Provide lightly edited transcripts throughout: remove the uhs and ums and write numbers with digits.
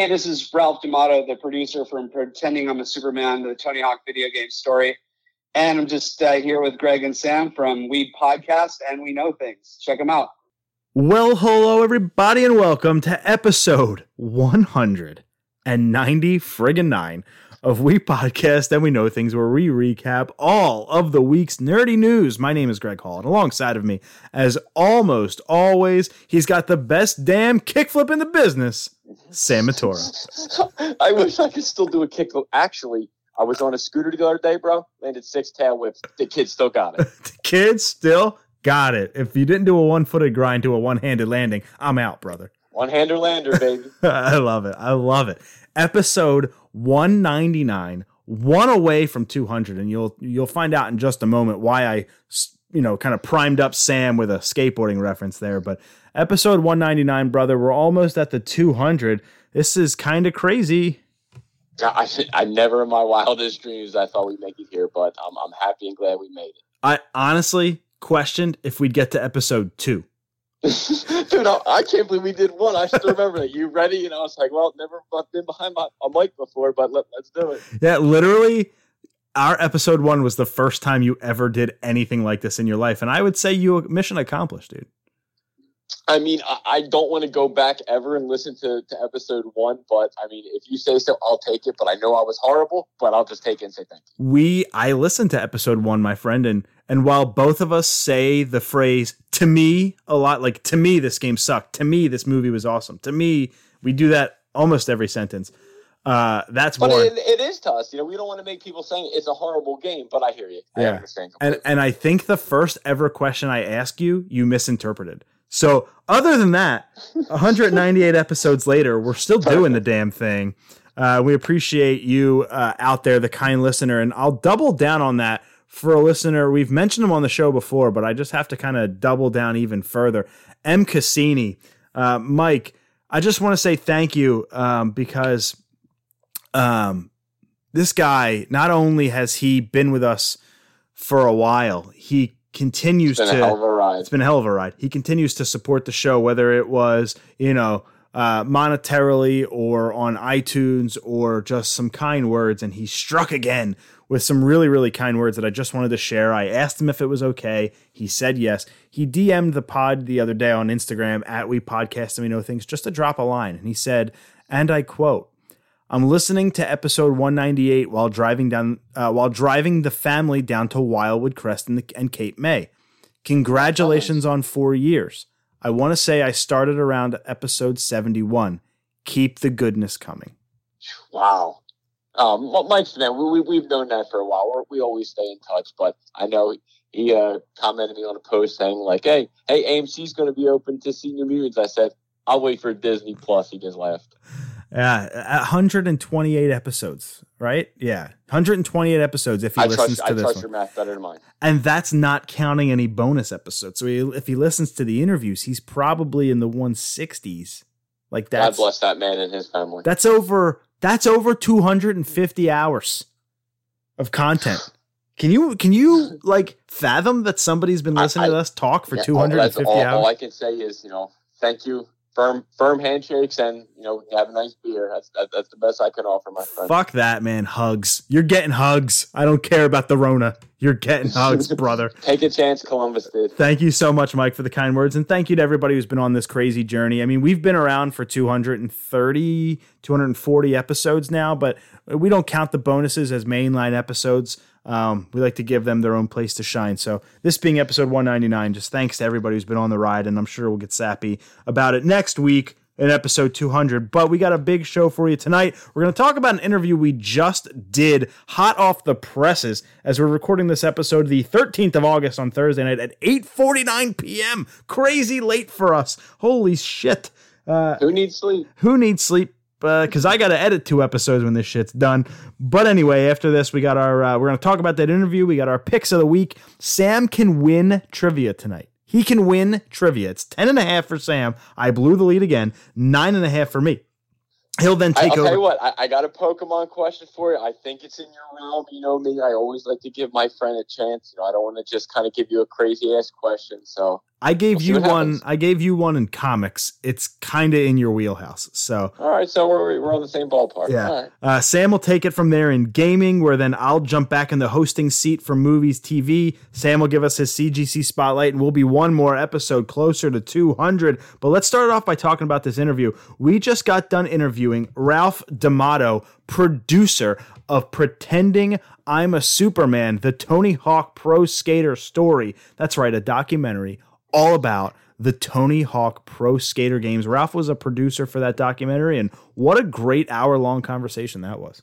Hey, this is Ralph D'Amato, the producer from Pretending I'm a Superman, the Tony Hawk video game story. And I'm just here with Greg and Sam from We Podcast and We Know Things. Check them out. Well, hello, everybody, and welcome to episode 199 of We Podcast and We Know Things, where we recap all of the week's nerdy news. My name is Greg Hall, and alongside of me, as almost always, he's got the best damn kickflip in the business, Sam Matora. I wish I could still do a kickflip, actually. I was on a scooter the other day, bro. Landed 6 tail whips. The kids still got it. The kids still got it. If you didn't do a one-footed grind to a one-handed landing, I'm out, brother. One-hander lander, baby. I love it. I love it. Episode 199, one away from 200, and you'll find out in just a moment why I, you know, kind of primed up Sam with a skateboarding reference there. But episode 199, brother, we're almost at the 200. This is kind of crazy. I never in my wildest dreams I thought we'd make it here, but I'm happy and glad we made it. I honestly questioned if we'd get to episode 2. Dude, I can't believe we did one. I still remember that. You ready? And I was like, well, never been behind a mic before, but let's do it. Yeah, literally, our episode 1 was the first time you ever did anything like this in your life. And I would say you mission accomplished, dude. I mean, I don't want to go back ever and listen to episode 1, but I mean, if you say so, I'll take it. But I know I was horrible, but I'll just take it and say thank you. I listened to episode 1, my friend, and while both of us say the phrase "to me" a lot, like "to me this game sucked," "to me this movie was awesome," "to me," we do that almost every sentence. That's but it is to us, you know. We don't want to make people saying it's a horrible game, but I hear you. Yeah. I understand completely. And I think the first ever question I asked you misinterpreted. So other than that, 198 episodes later, we're still doing the damn thing. We appreciate you out there, the kind listener. And I'll double down on that for a listener. We've mentioned him on the show before, but I just have to kind of double down even further. M. Cassini, Mike, I just want to say thank you because this guy, not only has he been with us for a while, he continues to it's been a hell of a ride. He continues to support the show, whether it was, you know, monetarily or on iTunes or just some kind words. And he struck again with some really, really kind words that I just wanted to share. I asked him if it was okay. He said yes. He DM'd the pod the other day on Instagram at We Podcast and We Know Things just to drop a line. And he said, and I quote, "I'm listening to episode 198 while driving the family down to Wildwood Crest and Cape May. Congratulations on 4 years. I want to say I started around episode 71. Keep the goodness coming." Wow. Mike's man, we've known that for a while. We always stay in touch, but I know he commented me on a post saying like, hey, AMC's going to be open to see New Mutants. I said, I'll wait for Disney Plus. He just laughed. Yeah, 128 episodes, right? Yeah, 128 episodes if he listens to this one. I trust your math better than mine. And that's not counting any bonus episodes. So if he listens to the interviews, he's probably in the 160s. Like that. God bless that man and his family. That's over 250 hours of content. Can you like fathom that somebody's been listening to us talk for 250 hours? All I can say is, you know, thank you. Firm handshakes and, you know, have a nice beer. That's the best I could offer, my friend. Fuck that, man. Hugs. You're getting hugs. I don't care about the Rona. You're getting hugs, brother. Take a chance, Columbus did. Thank you so much, Mike, for the kind words. And thank you to everybody who's been on this crazy journey. I mean, we've been around for 230, 240 episodes now, but we don't count the bonuses as mainline episodes. We like to give them their own place to shine. So this being episode 199, just thanks to everybody who's been on the ride, and I'm sure we'll get sappy about it next week in episode 200. But we got a big show for you tonight. We're going to talk about an interview we just did, hot off the presses, as we're recording this episode the 13th of August on Thursday night at 8:49 p.m. Crazy late for us. Holy shit. Who needs sleep? Who needs sleep? Because I got to edit 2 episodes when this shit's done. But anyway, after this, we got we're going to talk about that interview. We got our picks of the week. Sam can win trivia tonight. He can win trivia. It's 10.5 for Sam. I blew the lead again. 9.5 for me. He'll then take over. I'll tell you what, I got a Pokemon question for you. I think it's in your realm. You know me. I always like to give my friend a chance. You know, I don't want to just kind of give you a crazy ass question. So I gave I gave you one in comics. It's kind of in your wheelhouse. So all right, so we're on the same ballpark. Yeah. All right. Sam will take it from there in gaming, where then I'll jump back in the hosting seat for movies, TV. Sam will give us his CGC spotlight, and we'll be one more episode closer to 200. But let's start off by talking about this interview. We just got done interviewing Ralph D'Amato, producer of Pretending I'm a Superman, the Tony Hawk Pro Skater story. That's right, a documentary all about the Tony Hawk Pro Skater games. Ralph was a producer for that documentary, and what a great hour-long conversation that was.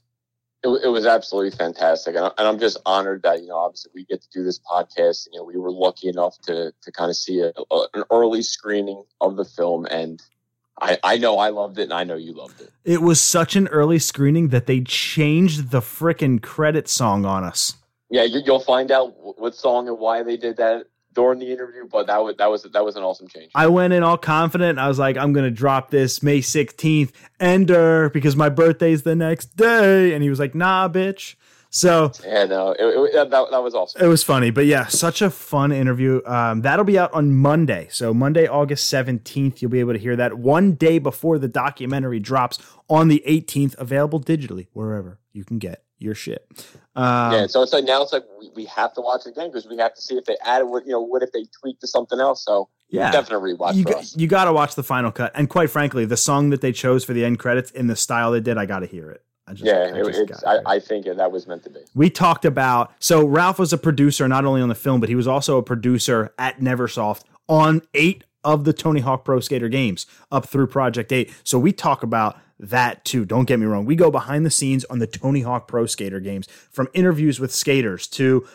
It was absolutely fantastic, and I'm just honored that, you know, obviously we get to do this podcast. You know, we were lucky enough to kind of see an early screening of the film, and I know I loved it, and I know you loved it. It was such an early screening that they changed the frickin' credit song on us. Yeah, you'll find out what song and why they did that during the interview, but that was an awesome change. I went in all confident. I was like, I'm gonna drop this May 16th ender because my birthday's the next day, and he was like, nah, bitch. So yeah, no, that was awesome. It was funny, but yeah, such a fun interview. That'll be out on Monday. So Monday, August 17th, you'll be able to hear that one day before the documentary drops on the 18th, available digitally wherever you can get your shit. Yeah, so it's like now it's like we have to watch it again because we have to see if they added what, you know, what if they tweaked to something else. So yeah, definitely rewatch. You got to watch the final cut, and quite frankly, the song that they chose for the end credits in the style they did, I got to hear it. I think that was meant to be. We talked about, so Ralph was a producer not only on the film, but he was also a producer at Neversoft on 8 of the Tony Hawk Pro Skater games up through Project 8. So we talk about that too. Don't get me wrong. We go behind the scenes on the Tony Hawk Pro Skater games, from interviews with skaters to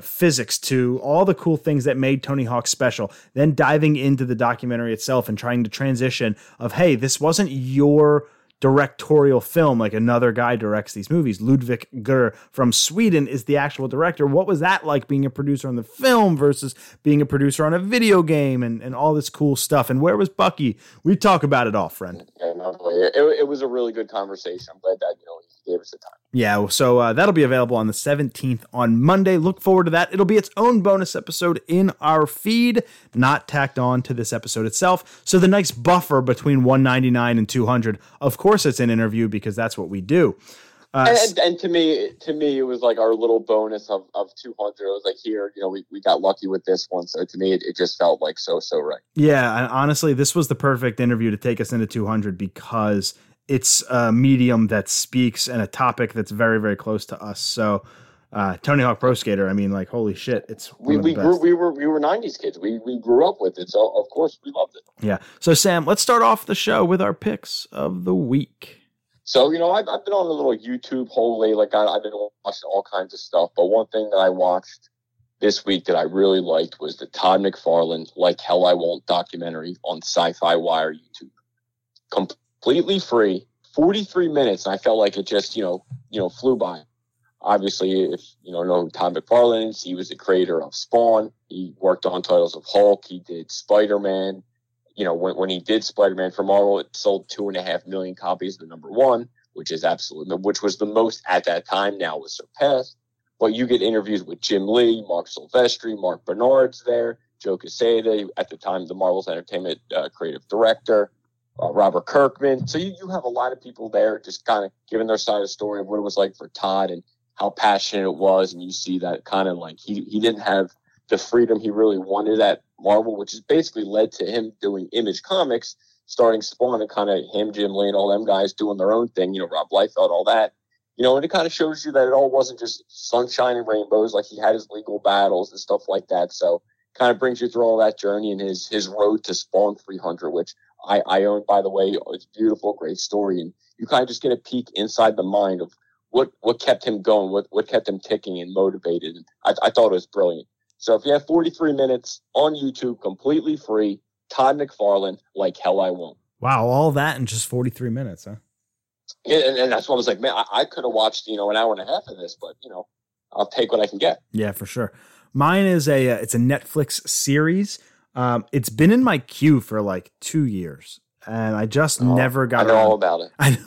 physics to all the cool things that made Tony Hawk special. Then diving into the documentary itself and trying to transition of, hey, this wasn't your directorial film, like another guy directs these movies. Ludvig Ger from Sweden is the actual director. What was that like, being a producer on the film versus being a producer on a video game, and all this cool stuff? And where was Bucky? We talk about it all, friend. Yeah, no, it was a really good conversation. I'm glad that, you know, he gave us the time. Yeah, so that'll be available on the 17th on Monday. Look forward to that. It'll be its own bonus episode in our feed, not tacked on to this episode itself. So the next buffer between 199 and 200, of course, it's an interview because that's what we do. And to me, it was like our little bonus of 200. It was like, here, you know, we got lucky with this one. So to me, it just felt like so right. Yeah. And honestly, this was the perfect interview to take us into 200 because it's a medium that speaks and a topic that's very, very close to us. So Tony Hawk Pro Skater, I mean, like, holy shit, it's we were 90s kids. We grew up with it, so of course we loved it. Yeah. So Sam, let's start off the show with our picks of the week. So, you know, I've been on a little YouTube hole lately. Like I've been watching all kinds of stuff, but one thing that I watched this week that I really liked was the Todd McFarlane Like Hell I Won't documentary on Sci-Fi Wire YouTube. Completely free, 43 minutes, and I felt like it just, you know, flew by. Obviously, if you don't know Todd McFarlane is, he was the creator of Spawn. He worked on titles of Hulk. He did Spider-Man. You know, when he did Spider-Man for Marvel, it sold 2.5 million copies of the number one, which is absolutely, which was the most at that time. Now was surpassed. But you get interviews with Jim Lee, Mark Silvestri, Mark Bernard's there, Joe Quesada, at the time the Marvel's Entertainment creative director, Robert Kirkman. So you have a lot of people there just kind of giving their side of the story of what it was like for Todd and how passionate it was, and you see that kind of like he didn't have the freedom he really wanted at Marvel, which is basically led to him doing Image Comics, starting Spawn, and kind of him, Jim Lee, and all them guys doing their own thing, you know, Rob Liefeld, all that. You know, and it kind of shows you that it all wasn't just sunshine and rainbows, like he had his legal battles and stuff like that. So kind of brings you through all that journey and his road to Spawn 300, which I own, by the way. It's a beautiful, great story. And you kind of just get a peek inside the mind of what kept him going, what kept him ticking and motivated. And I thought it was brilliant. So if you have 43 minutes on YouTube, completely free, Todd McFarlane, Like Hell I Won't. Wow, all that in just 43 minutes, huh? Yeah, and that's why I was like, man, I could have watched, you know, an hour and a half of this, but, you know, I'll take what I can get. Yeah, for sure. Mine is it's a Netflix series. It's been in my queue for like 2 years. And I just never got around. I know all about it. I know.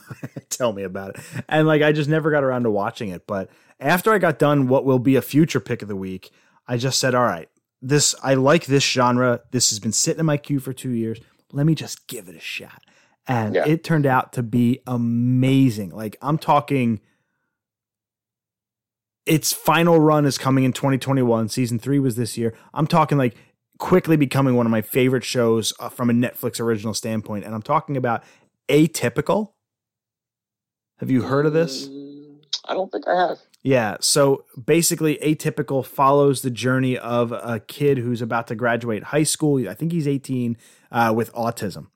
Tell me about it. And like, I just never got around to watching it. But after I got done what will be a future pick of the week, I just said, all right, this, I like this genre. This has been sitting in my queue for 2 years. Let me just give it a shot. And it turned out to be amazing. Like, I'm talking, its final run is coming in 2021. Season 3 was this year. I'm talking like quickly becoming one of my favorite shows from a Netflix original standpoint. And I'm talking about Atypical. Have you heard of this? I don't think I have. Yeah. So basically Atypical follows the journey of a kid who's about to graduate high school. I think he's 18 with autism.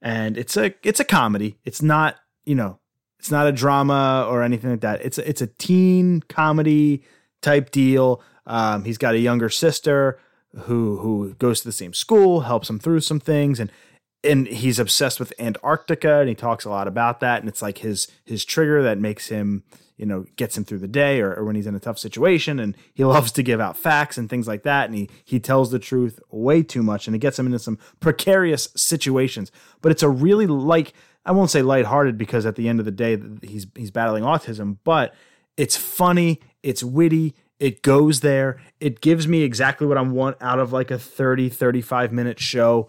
And it's a comedy. It's not, you know, it's not a drama or anything like that. It's a teen comedy type deal. He's got a younger sister who goes to the same school, helps him through some things. And he's obsessed with Antarctica, and he talks a lot about that. And it's like his trigger that makes him, you know, gets him through the day or when he's in a tough situation. And he loves to give out facts and things like that. And he tells the truth way too much, and it gets him into some precarious situations. But it's a really, like, I won't say lighthearted, because at the end of the day, he's battling autism, but it's funny. It's witty. It goes there. It gives me exactly what I want out of like a 30, 35 minute show.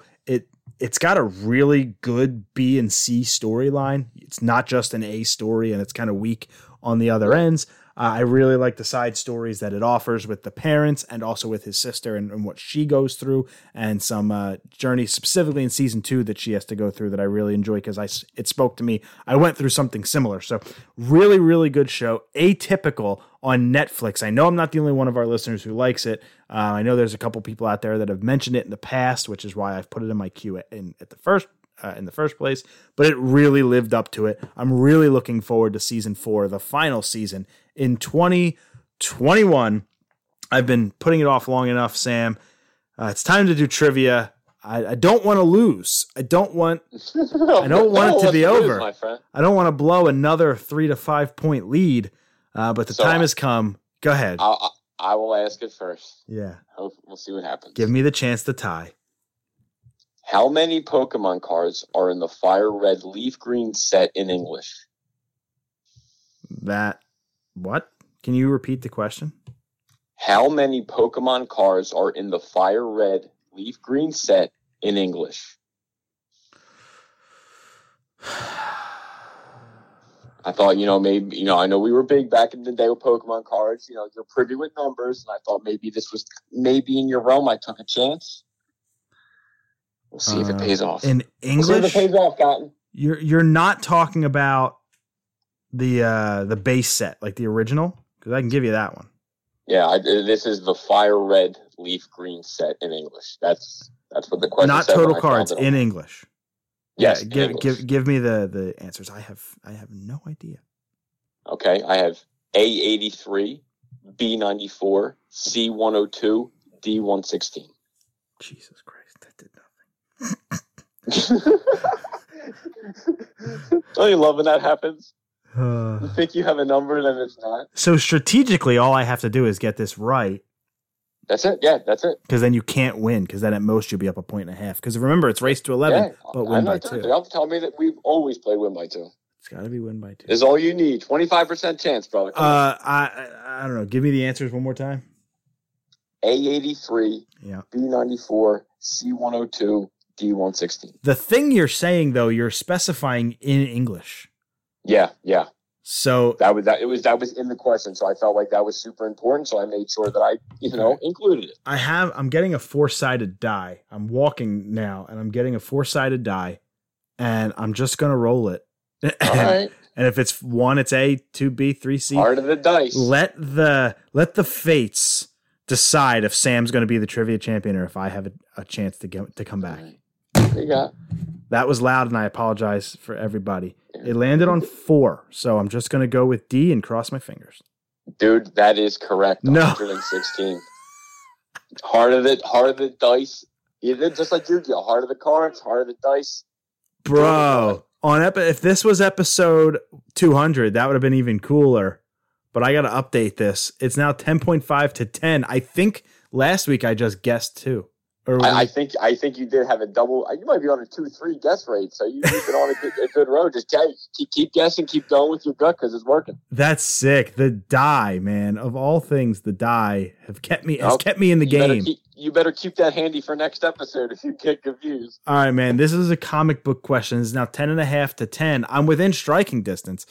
It's got a really good B and C storyline. It's not just an A story, and it's kind of weak on the other ends. I really like the side stories that it offers with the parents and also with his sister and what she goes through, and some journeys specifically in season 2 that she has to go through that I really enjoy because it spoke to me. I went through something similar. So really, really good show. Atypical on Netflix. I know I'm not the only one of our listeners who likes it. I know there's a couple people out there that have mentioned it in the past, which is why I've put it in my queue in the first place, but it really lived up to it. I'm really looking forward to season 4, the final season in 2021. I've been putting it off long enough, Sam. It's time to do trivia. I don't want to lose. I don't want it to be over. I don't want to blow another 3 to 5 point lead, but the time has come. Go ahead. I will ask it first. Yeah. We'll see what happens. Give me the chance to tie. How many Pokemon cards are in the Fire Red Leaf Green set in English? What? Can you repeat the question? How many Pokemon cards are in the Fire Red Leaf Green set in English? I thought, I know we were big back in the day with Pokemon cards. You know, you're privy with numbers, and I thought maybe this was in your realm. I took a chance. We'll see if it pays off. In English? We'll see if it pays off, Cotton. You're not talking about the base set, like the original? Because I can give you that one. Yeah, this is the Fire Red Leaf Green set in English. That's what the question is. Not total cards, in English. Yes, yeah, give me the answers. I have no idea. Okay, I have A83, B94, C102, D116. Jesus Christ. Don't you love when that happens? You think you have a number and then it's not. So strategically, all I have to do is get this right. That's it. Yeah, that's it. Because then you can't win, because then at most you'll be up a point and a half. Because remember, it's race to 11, but win by 2. You'll have to tell me that we've always played win by 2. It's got to be win by 2. Is all you need. 25% chance, brother. I don't know. Give me the answers one more time. A83, B94, C102, D116. The thing you're saying, though, you're specifying in English. Yeah. So that was in the question, so I felt like that was super important, so I made sure that I, included it. I'm getting a 4-sided die. I'm walking now, and I'm getting a 4-sided die, and I'm just going to roll it. All right. And if it's 1, it's A, 2, B, 3, C. Part of the dice. Let the fates decide if Sam's going to be the trivia champion or if I have a chance to come back. There you go. That was loud, and I apologize for everybody. It landed on 4, so I'm just going to go with D and cross my fingers. Dude, that is correct. 116. No. Heart of the dice. Just like you do, heart of the cards, heart of the dice. Bro, if this was episode 200, that would have been even cooler. But I got to update this. It's now 10.5 to 10. I think last week I just guessed 2. I think you did have a double. You might be on a 2-3 guess rate, so you've been on a good road. Just keep guessing, keep going with your gut because it's working. That's sick. The die, man, of all things, the die has kept me in the game. You better keep that handy for next episode if you get confused. All right, man. This is a comic book question. It's now 10.5 to 10. I'm within striking distance.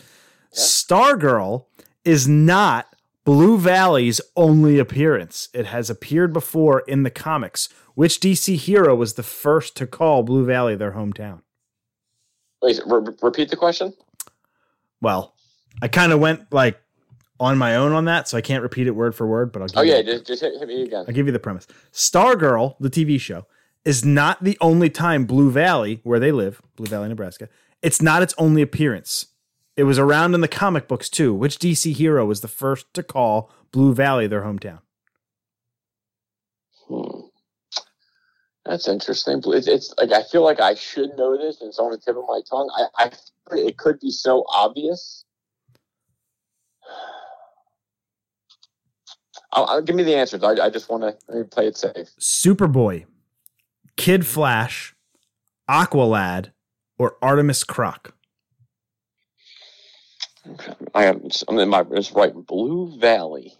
Yeah. Stargirl is not Blue Valley's only appearance. It has appeared before in the comics. Which DC hero was the first to call Blue Valley their hometown? Wait, repeat the question? Well, I kind of went like on my own on that, so I can't repeat it word for word, but I'll give you... Oh, yeah, just hit me again. I'll give you the premise. Stargirl, the TV show, is not the only time Blue Valley, where they live, Blue Valley, Nebraska, it's not its only appearance. It was around in the comic books, too. Which DC hero was the first to call Blue Valley their hometown? That's interesting. It's like, I feel like I should know this, and it's on the tip of my tongue. I think it could be so obvious. I'll give me the answers. I just want to play it safe. Superboy, Kid Flash, Aqualad, or Artemis Croc? I'm in my it's right. Blue Valley.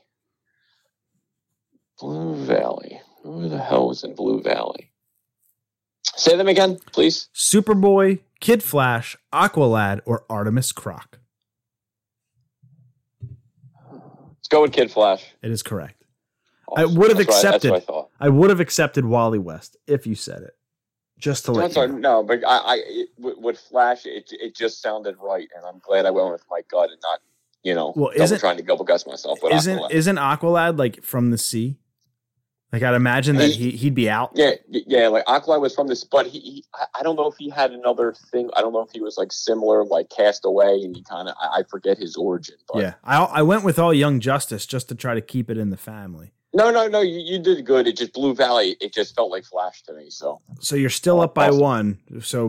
Who the hell was in Blue Valley? Say them again, please. Superboy, Kid Flash, Aqualad, or Artemis Croc. Let's go with Kid Flash. It is correct. Awesome. I would have accepted. Right, that's what I would have accepted Wally West if you said it. Just to let you know. No, but with Flash, it just sounded right, and I'm glad I went with my gut and not, trying to double guess myself. But isn't Aqualad like from the sea? Like I'd imagine that he'd be out. Yeah, like Aqualad was from this, but he I don't know if he had another thing. I don't know if he was like similar, like Cast Away, and he kind of I forget his origin. But. Yeah, I went with all Young Justice just to try to keep it in the family. No. You did good. It just Blue Valley. It just felt like Flash to me. So you're still up by one. So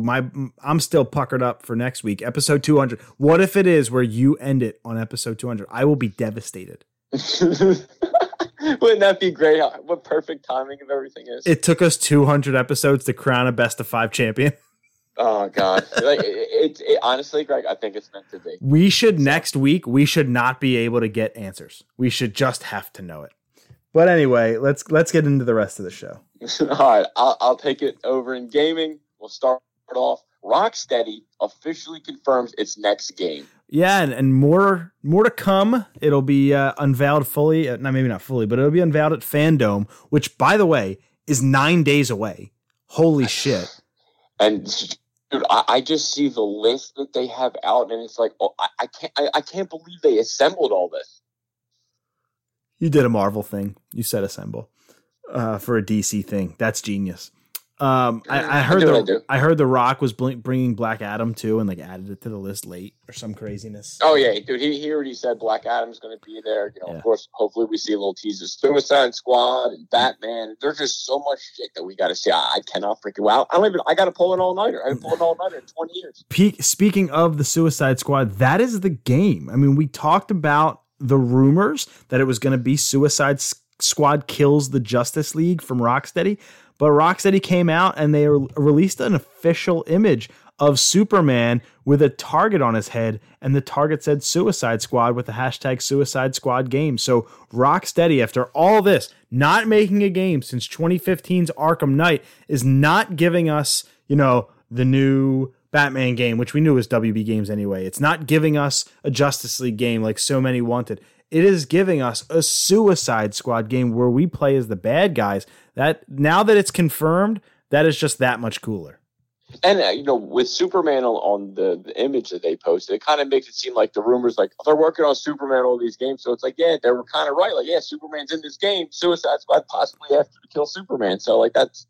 I'm still puckered up for next week, episode 200. What if it is where you end it on episode 200? I will be devastated. Wouldn't that be great? What perfect timing of everything is. It took us 200 episodes to crown a best-of-5 champion. Oh God! Like it honestly, Greg, I think it's meant to be. Next week. We should not be able to get answers. We should just have to know it. But anyway, let's get into the rest of the show. All right, I'll take it over in gaming. We'll start off. Rocksteady officially confirms its next game. Yeah, and more to come. It'll be unveiled fully. Maybe not fully, but it'll be unveiled at Fandome, which, by the way, is 9 days away. Holy shit! And. Dude, I just see the list that they have out, and it's like, oh, I can't believe they assembled all this. You did a Marvel thing. You said assemble for a DC thing. That's genius. I heard The Rock was bringing Black Adam too, and like added it to the list late or some craziness. Oh yeah, dude. He already said Black Adam's going to be there. Yeah. Of course, hopefully we see a little teases. Suicide Squad and Batman. There's just so much shit that we got to see. I cannot freaking out. I got to pull an all nighter. I haven't pulled an all nighter in 20 years. Speaking of the Suicide Squad, that is the game. I mean, we talked about the rumors that it was going to be Suicide Squad Kills the Justice League from Rocksteady, but Rocksteady came out and they released an official image of Superman with a target on his head, and the target said Suicide Squad with the hashtag Suicide Squad game. So Rocksteady, after all this, not making a game since 2015's Arkham Knight, is not giving us, the new Batman game, which we knew was WB Games anyway. It's not giving us a Justice League game like so many wanted. It is giving us a Suicide Squad game where we play as the bad guys. That now that it's confirmed, that is just that much cooler. And with Superman on the image that they posted, it kind of makes it seem like the rumors, like they're working on Superman, all these games. So it's like, yeah, they were kind of right. Like, yeah, Superman's in this game. Suicide Squad possibly have to kill Superman. So like that's.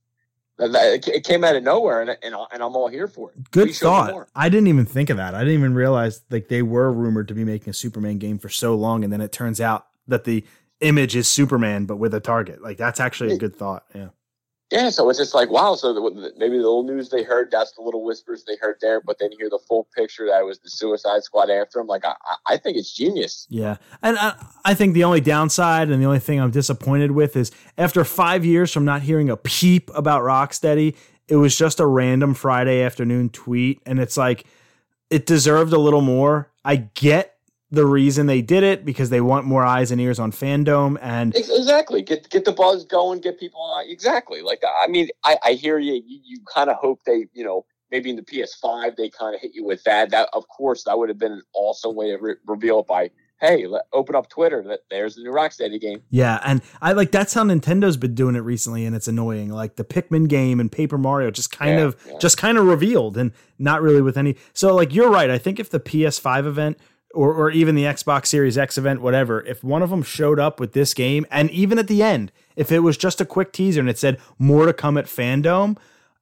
It came out of nowhere, and I'm all here for it. Good thought. I didn't even think of that. I didn't even realize like they were rumored to be making a Superman game for so long, and then it turns out that the image is Superman, but with a target. Like that's actually a good thought. Yeah. Yeah, so it's just like, wow, so maybe the little news they heard, that's the little whispers they heard there, but then you hear the full picture that it was the Suicide Squad anthem. Like, I think it's genius. Yeah, and I think the only downside and the only thing I'm disappointed with is after 5 years from not hearing a peep about Rocksteady, it was just a random Friday afternoon tweet, and it's like, it deserved a little more. I get the reason they did it because they want more eyes and ears on Fandome, and exactly get the buzz going, get people on. Exactly. Like, I mean, I hear you. You kind of hope they, you know, maybe in the PS5 they kind of hit you with that. That, of course, that would have been an awesome way to reveal it by, hey, open up Twitter. There's the new Rocksteady game. Yeah, and I like that's how Nintendo's been doing it recently, and it's annoying. Like the Pikmin game and Paper Mario just kind of revealed, and not really with any. So like you're right. I think if the PS5 event or even the Xbox Series X event, whatever, if one of them showed up with this game, and even at the end, if it was just a quick teaser and it said more to come at Fandome,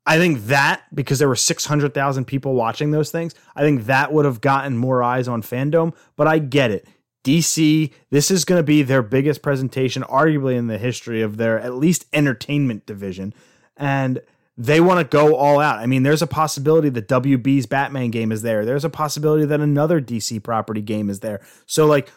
I think that, because there were 600,000 people watching those things, I think that would have gotten more eyes on Fandome. But I get it. DC, this is going to be their biggest presentation, arguably in the history of their at least entertainment division. And they want to go all out. I mean, there's a possibility that WB's Batman game is there. There's a possibility that another DC property game is there. So, like,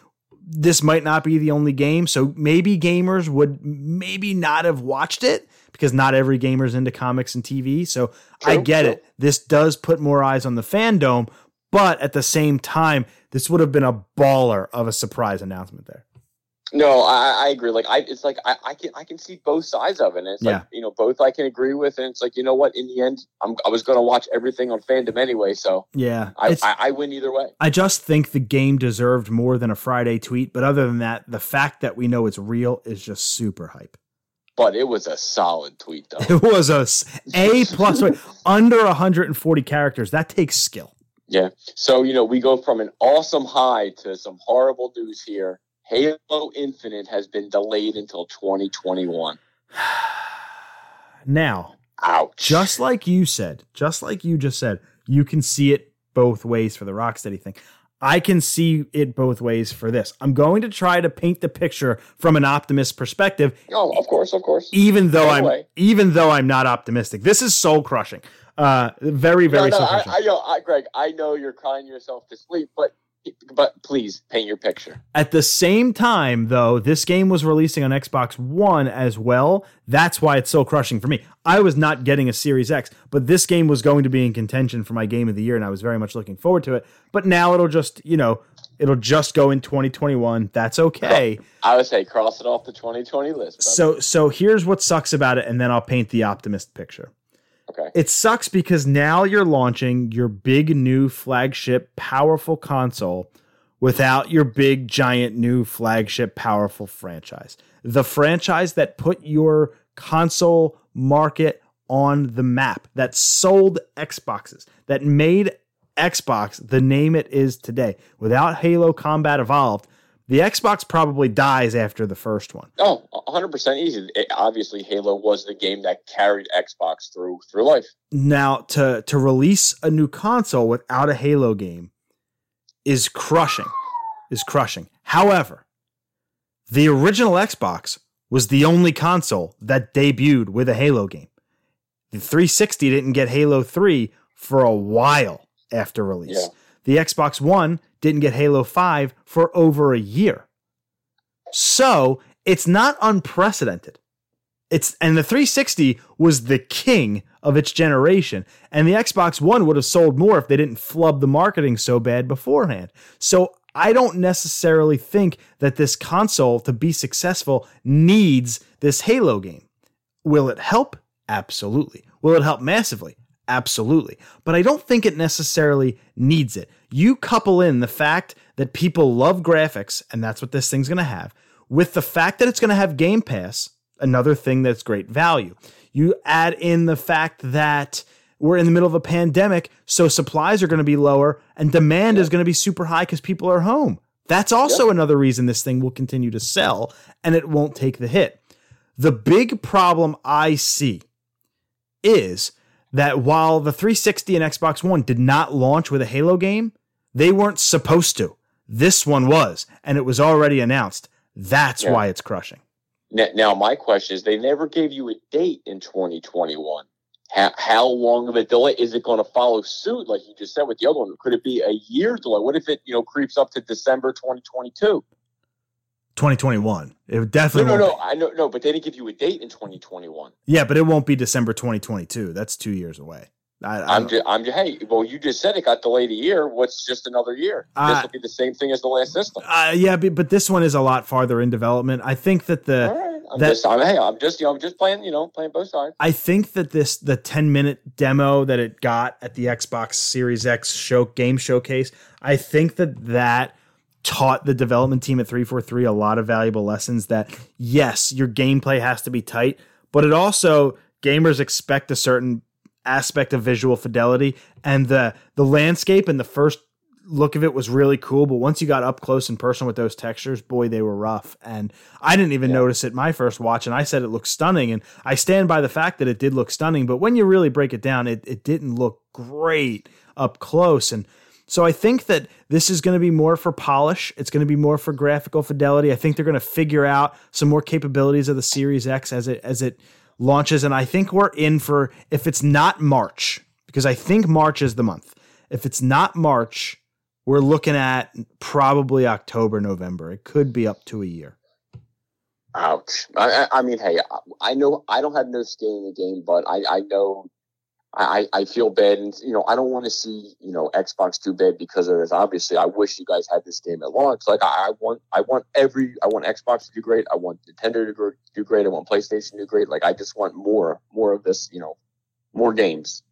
this might not be the only game. So maybe gamers would maybe not have watched it because not every gamer's into comics and TV. So true, I get it. This does put more eyes on the Fandome. But at the same time, this would have been a baller of a surprise announcement there. No, I agree. Like, I can see both sides of it. And it's like, you know, both I can agree with, and it's like, you know what? In the end, I was going to watch everything on Fandome anyway, so yeah, I win either way. I just think the game deserved more than a Friday tweet, but other than that, the fact that we know it's real is just super hype. But it was a solid tweet, though. It was a plus under 140 characters. That takes skill. Yeah. So, you know, we go from an awesome high to some horrible news here. Halo Infinite has been delayed until 2021. Now, ouch. Just like you just said, you can see it both ways for the Rocksteady thing. I can see it both ways for this. I'm going to try to paint the picture from an optimist perspective. Oh, of course. Even though I'm not optimistic, this is soul crushing. Very, very soul crushing. Greg, I know you're crying yourself to sleep, but please paint your picture. At the same time, though, this game was releasing on Xbox One as well. That's why it's so crushing for me. I was not getting a Series X, but this game was going to be in contention for my game of the year, and I was very much looking forward to it. But now it'll just go in 2021. That's okay. I would say cross it off the 2020 list, brother. So here's what sucks about it, and then I'll paint the optimist picture. Okay. It sucks because now you're launching your big new flagship powerful console without your big giant new flagship powerful franchise. The franchise that put your console market on the map, that sold Xboxes, that made Xbox the name it is today. Without Halo Combat Evolved, the Xbox probably dies after the first one. Oh, 100% easy. Obviously, Halo was the game that carried Xbox through life. Now, to release a new console without a Halo game is crushing. However, the original Xbox was the only console that debuted with a Halo game. The 360 didn't get Halo 3 for a while after release. Yeah. The Xbox One didn't get Halo 5 for over a year. So it's not unprecedented. And the 360 was the king of its generation. And the Xbox One would have sold more if they didn't flub the marketing so bad beforehand. So I don't necessarily think that this console, to be successful, needs this Halo game. Will it help? Absolutely. Will it help massively? Absolutely. But I don't think it necessarily needs it. You couple in the fact that people love graphics, and that's what this thing's going to have, with the fact that it's going to have Game Pass, another thing that's great value. You add in the fact that we're in the middle of a pandemic, so supplies are going to be lower, and demand is going to be super high because people are home. That's also another reason this thing will continue to sell, and it won't take the hit. The big problem I see is that while the 360 and Xbox One did not launch with a Halo game, they weren't supposed to. This one was, and it was already announced. That's why it's crushing. Now, my question is, they never gave you a date in 2021. How long of a delay? Is it going to follow suit, like you just said with the other one? Could it be a year delay? What if it, you know, creeps up to December 2022? 2021. It definitely No, but they didn't give you a date in 2021. Yeah, but it won't be December 2022. That's 2 years away. Hey, well, you just said it got delayed a year. What's just another year? This will be the same thing as the last system. Yeah, but this one is a lot farther in development. I think that the I'm just playing both sides. I think that the 10-minute demo that it got at the Xbox Series X game showcase, I think that taught the development team at 343 a lot of valuable lessons. That yes, your gameplay has to be tight, but it also gamers expect a certain aspect of visual fidelity, and the landscape and the first look of it was really cool, but once you got up close and personal with those textures, boy, they were rough. And I didn't even notice it my first watch, and I said it looked stunning, and I stand by the fact that it did look stunning, but when you really break it down, it didn't look great up close. And so I think that this is going to be more for polish. It's going to be more for graphical fidelity. I think they're going to figure out some more capabilities of the Series X as it launches. And I think we're in for, if it's not March, because I think March is the month. If it's not March, we're looking at probably October, November. It could be up to a year. Ouch. I mean, hey, I know I don't have no skin in the game, but I know. I feel bad, and I don't want to see Xbox too bad because of this. Obviously, I wish you guys had this game at launch. Like I want Xbox to do great. I want Nintendo to do great. I want PlayStation to do great. Like I just want more of this. More games.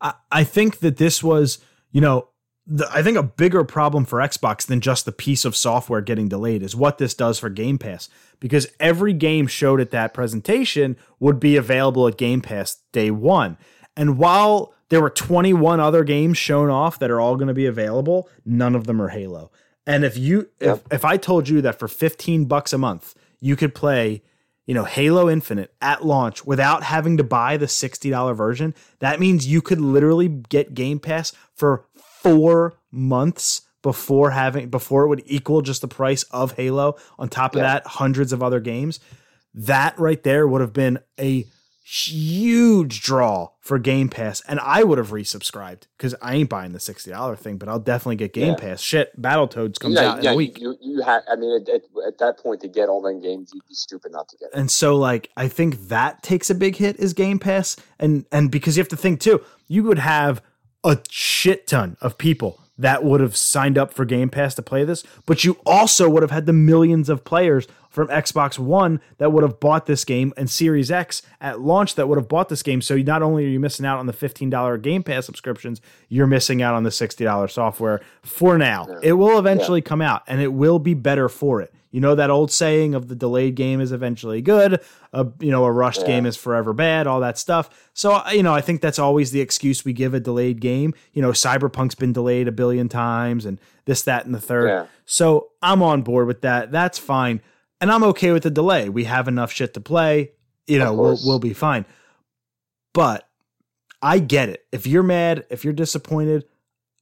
I think that this was I think a bigger problem for Xbox than just the piece of software getting delayed is what this does for Game Pass, because every game showed at that presentation would be available at Game Pass day one. And while there were 21 other games shown off that are all going to be available, none of them are Halo. And if I told you that for $15 a month, you could play, Halo Infinite at launch without having to buy the $60 version, that means you could literally get Game Pass for 4 months before it would equal just the price of Halo. On top of that, hundreds of other games. That right there would have been a huge draw for Game Pass, and I would have resubscribed because I ain't buying the $60 thing, but I'll definitely get Game Pass. Shit, Battletoads comes out in a week. You have, I mean, at that point to get all them games, you'd be stupid not to get it. And so, I think that takes a big hit is Game Pass, and because you have to think too, you would have a shit ton of people that would have signed up for Game Pass to play this, but you also would have had the millions of players from Xbox One that would have bought this game and Series X at launch that would have bought this game. So not only are you missing out on the $15 Game Pass subscriptions, you're missing out on the $60 software for now. Yeah. It will eventually come out, and it will be better for it. You know that old saying of the delayed game is eventually good, a rushed game is forever bad, all that stuff. So, I think that's always the excuse we give a delayed game. Cyberpunk's been delayed a billion times and this, that, and the third. Yeah. So I'm on board with that. That's fine. And I'm okay with the delay. We have enough shit to play. We'll be fine. But I get it. If you're mad, if you're disappointed,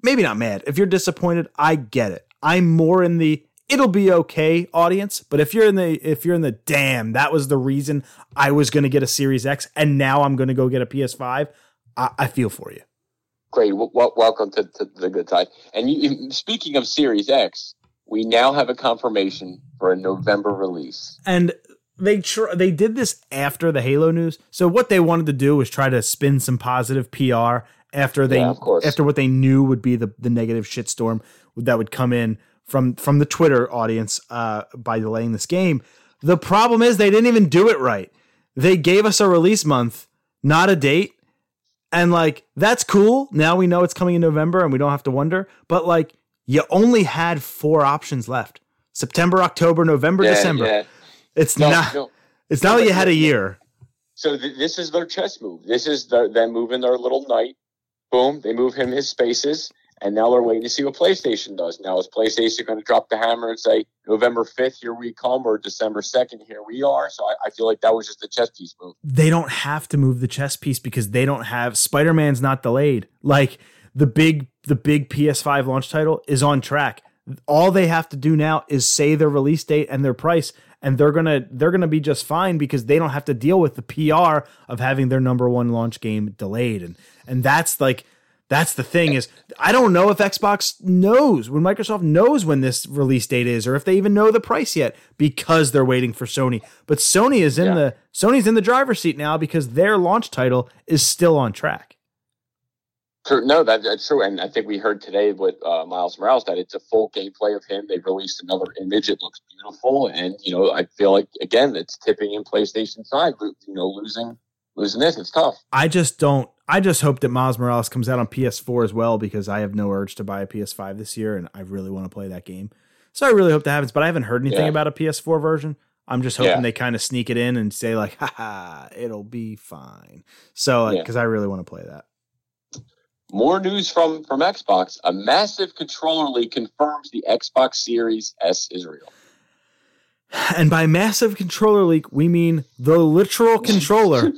maybe not mad. If you're disappointed, I get it. I'm more in the it'll be okay audience, but if you're in the damn, that was the reason I was going to get a Series X and now I'm going to go get a PS5, I feel for you. Great. Well, welcome to the good side. And speaking of Series X, we now have a confirmation for a November release. And they did this after the Halo news. So what they wanted to do was try to spin some positive PR after what they knew would be the negative shitstorm that would come in from the Twitter audience by delaying this game. The problem is they didn't even do it right. They gave us a release month, not a date. And that's cool. Now we know it's coming in November and we don't have to wonder. But you only had four options left: September, October, November, December. Yeah. It's not like you had a year. So this is their chess move. This is them moving their little knight. Boom. They move him his spaces. And now they're waiting to see what PlayStation does. Now, is PlayStation going to drop the hammer and say, November 5th, here we come, or December 2nd, here we are? So I feel like that was just the chess piece move. They don't have to move the chess piece because they don't have – Spider-Man's not delayed. The big PS5 launch title is on track. All they have to do now is say their release date and their price, and they're gonna be just fine because they don't have to deal with the PR of having their number one launch game delayed. And that's like, that's the thing is, I don't know if Xbox knows when Microsoft knows when this release date is, or if they even know the price yet, because they're waiting for Sony. But Sony is in Sony's in the driver's seat now because their launch title is still on track. True. No, that's true. And I think we heard today with Miles Morales that it's a full gameplay of him. They've released another image. It looks beautiful. And, you know, I feel like, again, it's tipping in PlayStation's side, you know, losing this. It's tough. I just hope that Miles Morales comes out on PS4 as well, because I have no urge to buy a PS5 this year and I really want to play that game. So I really hope that happens, but I haven't heard anything about a PS4 version. I'm just hoping they kind of sneak it in and say like, haha, it'll be fine. So, because I really want to play that. More news from Xbox. A massive controller leak confirms the Xbox Series S is real. And by massive controller leak, we mean the literal controller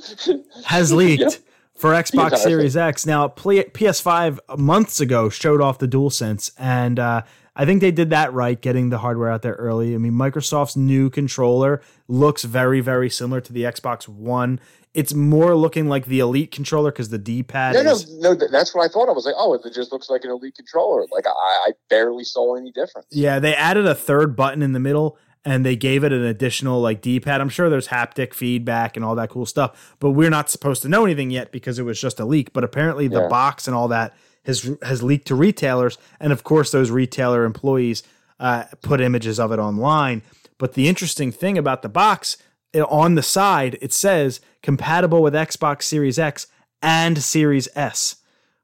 has leaked for Xbox Series X. Now, PS5 months ago showed off the DualSense, and I think they did that right, getting the hardware out there early. I mean, Microsoft's new controller looks very, very similar to the Xbox One. It's more looking like the Elite controller because the D-pad No, that's what I thought. I was like, oh, it just looks like an Elite controller. Like, I barely saw any difference. Yeah, they added a third button in the middle, and they gave it an additional, like, D-pad. I'm sure there's haptic feedback and all that cool stuff, but we're not supposed to know anything yet because it was just a leak. But apparently the box and all that has leaked to retailers, and, of course, those retailer employees put images of it online. But the interesting thing about the box, on the side, it says compatible with Xbox Series X and Series S,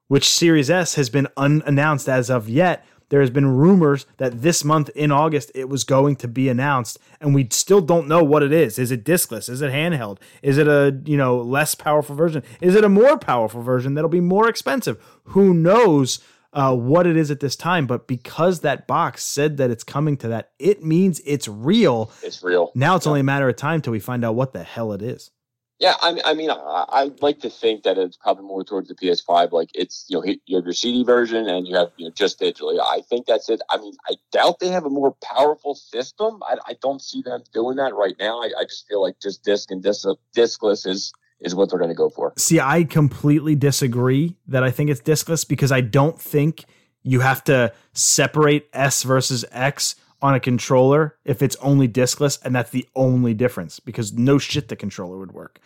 which Series S has been unannounced as of yet. There has been rumors that this month in August, it was going to be announced, and we still don't know what it is. Is it discless? Is it handheld? Is it a, you know, less powerful version? Is it a more powerful version that'll be more expensive? Who knows what it is at this time, but because that box said that it's coming to that, it means it's real. It's real. Now it's only a matter of time till we find out what the hell it is. Yeah, I mean, I'd like to think that it's probably more towards the PS5. Like, it's, you know, you have your CD version and you have, you know, just digitally. I think that's it. I mean, I doubt they have a more powerful system. I don't see them doing that right now. I just feel like just disc and discless is what they're going to go for. See, I completely disagree that I think it's discless, because I don't think you have to separate S versus X on a controller if it's only discless, and that's the only difference, because no shit the controller would work.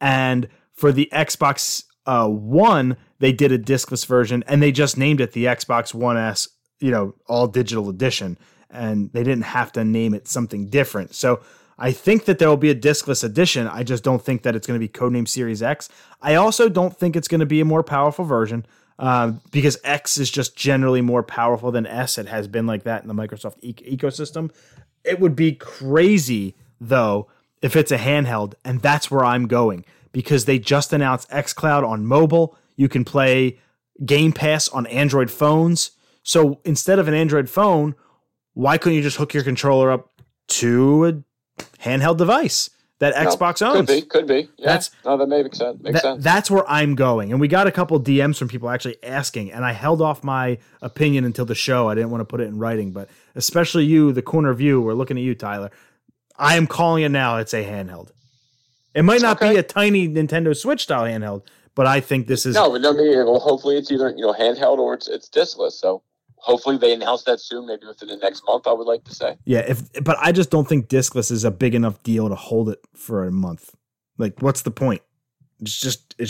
And for the Xbox One, they did a discless version and they just named it the Xbox One S, you know, all digital edition, and they didn't have to name it something different. So I think that there will be a discless edition. I just don't think that it's going to be codenamed Series X. I also don't think it's going to be a more powerful version, because X is just generally more powerful than S. It has been like that in the Microsoft ecosystem. It would be crazy, though, if it's a handheld, and that's where I'm going, because they just announced xCloud on mobile. You can play Game Pass on Android phones. So instead of an Android phone, why couldn't you just hook your controller up to a handheld device that Xbox owns? Could be. Yeah. That makes sense. That's where I'm going. And we got a couple DMs from people actually asking, and I held off my opinion until the show. I didn't want to put it in writing, but especially you, the corner view, we're looking at you, Tyler. I am calling it now. It's a handheld. It might not be a tiny Nintendo Switch style handheld, but I think this is hopefully it's either, you know, handheld or it's discless. So hopefully they announce that soon, maybe within the next month, I would like to say. Yeah, but I just don't think discless is a big enough deal to hold it for a month. Like, what's the point? It's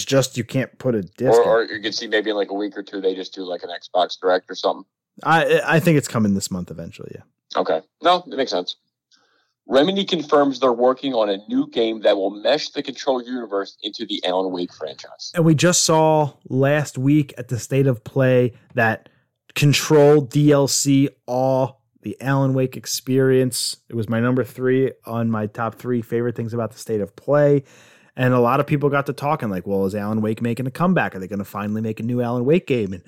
just you can't put a disc. Or you could see maybe in like a week or two they just do like an Xbox Direct or something. I think it's coming this month eventually, yeah. Okay. No, it makes sense. Remedy confirms they're working on a new game that will mesh the Control universe into the Alan Wake franchise. And we just saw last week at the State of Play that Control DLC, the Alan Wake experience. It was my number 3 on my top 3 favorite things about the State of Play. And a lot of people got to talking like, well, is Alan Wake making a comeback? Are they going to finally make a new Alan Wake game? And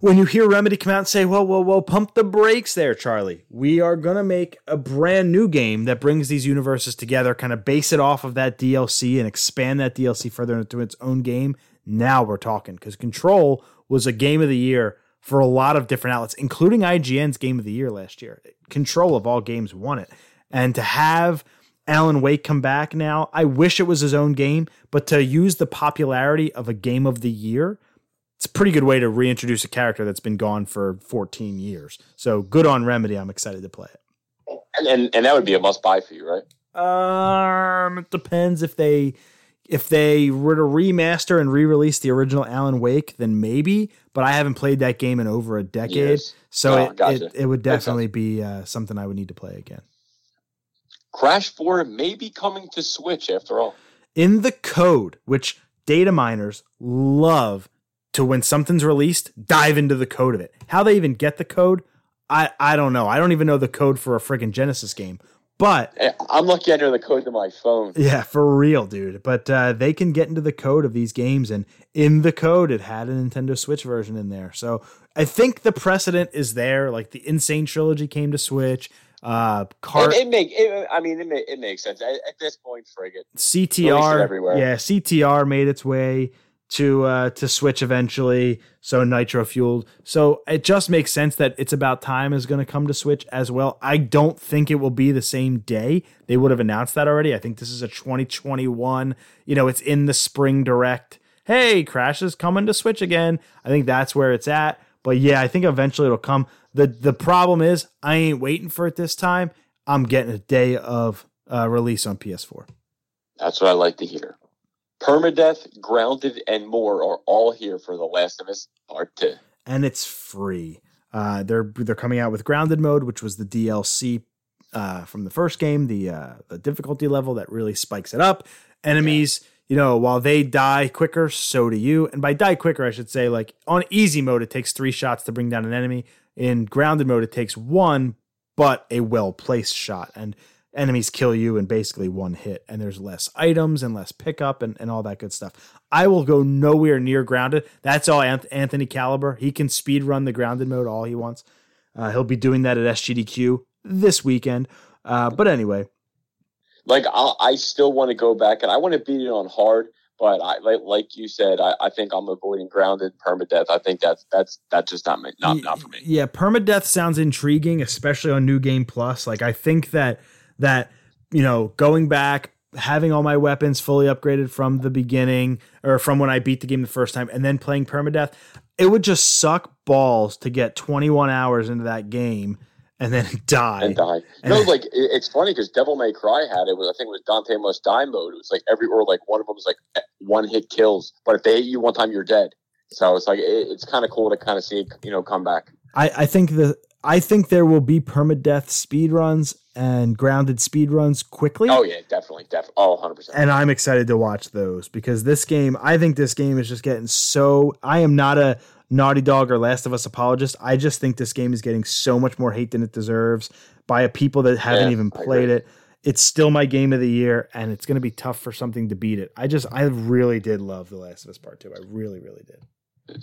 when you hear Remedy come out and say, whoa, pump the brakes there, Charlie. We are going to make a brand new game that brings these universes together, kind of base it off of that DLC and expand that DLC further into its own game. Now we're talking, because Control was a game of the year for a lot of different outlets, including IGN's Game of the Year last year. Control of all games won it. And to have Alan Wake come back now. I wish it was his own game, but to use the popularity of a game of the year, it's a pretty good way to reintroduce a character that's been gone for 14 years. So good on Remedy. I'm excited to play it. And that would be a must buy for you, right? It depends if they were to remaster and re-release the original Alan Wake, then maybe, but I haven't played that game in over a decade. Yes. So it would definitely be something I would need to play again. Crash 4 may be coming to Switch after all. In the code, which data miners love to, when something's released, dive into the code of it. How they even get the code, I don't know. I don't even know the code for a friggin' Genesis game. But I'm lucky I know the code to my phone. Yeah, for real, dude. But they can get into the code of these games, and in the code, it had a Nintendo Switch version in there. So I think the precedent is there. Like the Insane Trilogy came to Switch. It makes sense at this point. Frigate CTR everywhere. Yeah, CTR made its way to Switch eventually. So Nitro-Fueled. So it just makes sense that It's About Time is going to come to Switch as well. I don't think it will be the same day. They would have announced that already. I think this is a 2021. You know, it's in the spring direct. Hey, Crash is coming to Switch again. I think that's where it's at. But yeah, I think eventually it'll come. The problem is I ain't waiting for it this time. I'm getting a day of release on PS4. That's what I like to hear. Permadeath, Grounded, and more are all here for The Last of Us Part 2. And it's free. They're coming out with Grounded Mode, which was the DLC from the first game, the difficulty level that really spikes it up. Enemies... Yeah. You know, while they die quicker, so do you. And by die quicker, I should say, like, on easy mode, it takes 3 shots to bring down an enemy. In grounded mode, it takes 1, but a well-placed shot. And enemies kill you in basically 1 hit. And there's less items and less pickup and all that good stuff. I will go nowhere near grounded. That's all Anthony Caliber. He can speed run the grounded mode all he wants. He'll be doing that at SGDQ this weekend. But anyway... Like, I still want to go back, and I want to beat it on hard, but like you said, I think I'm avoiding Grounded, Permadeath. I think that's just not for me. Yeah, Permadeath sounds intriguing, especially on New Game Plus. Like, I think that you know, going back, having all my weapons fully upgraded from the beginning, or from when I beat the game the first time, and then playing Permadeath, it would just suck balls to get 21 hours into that game and then die. No, like, it's funny because Devil May Cry had it. I think it was Dante Must Die mode. It was like one of them was like one hit kills. But if they hit you one time, you're dead. So it's like, it's kind of cool to kind of see it, you know, come back. I think there will be permadeath speedruns and grounded speedruns quickly. Oh, yeah, definitely. Oh, 100%. And I'm excited to watch those because I think this game is just getting so... I am not a Naughty Dog or Last of Us apologist. I just think this game is getting so much more hate than it deserves by people that haven't even played it. It's still my game of the year, and it's going to be tough for something to beat it. I really did love The Last of Us Part 2. I really, really did.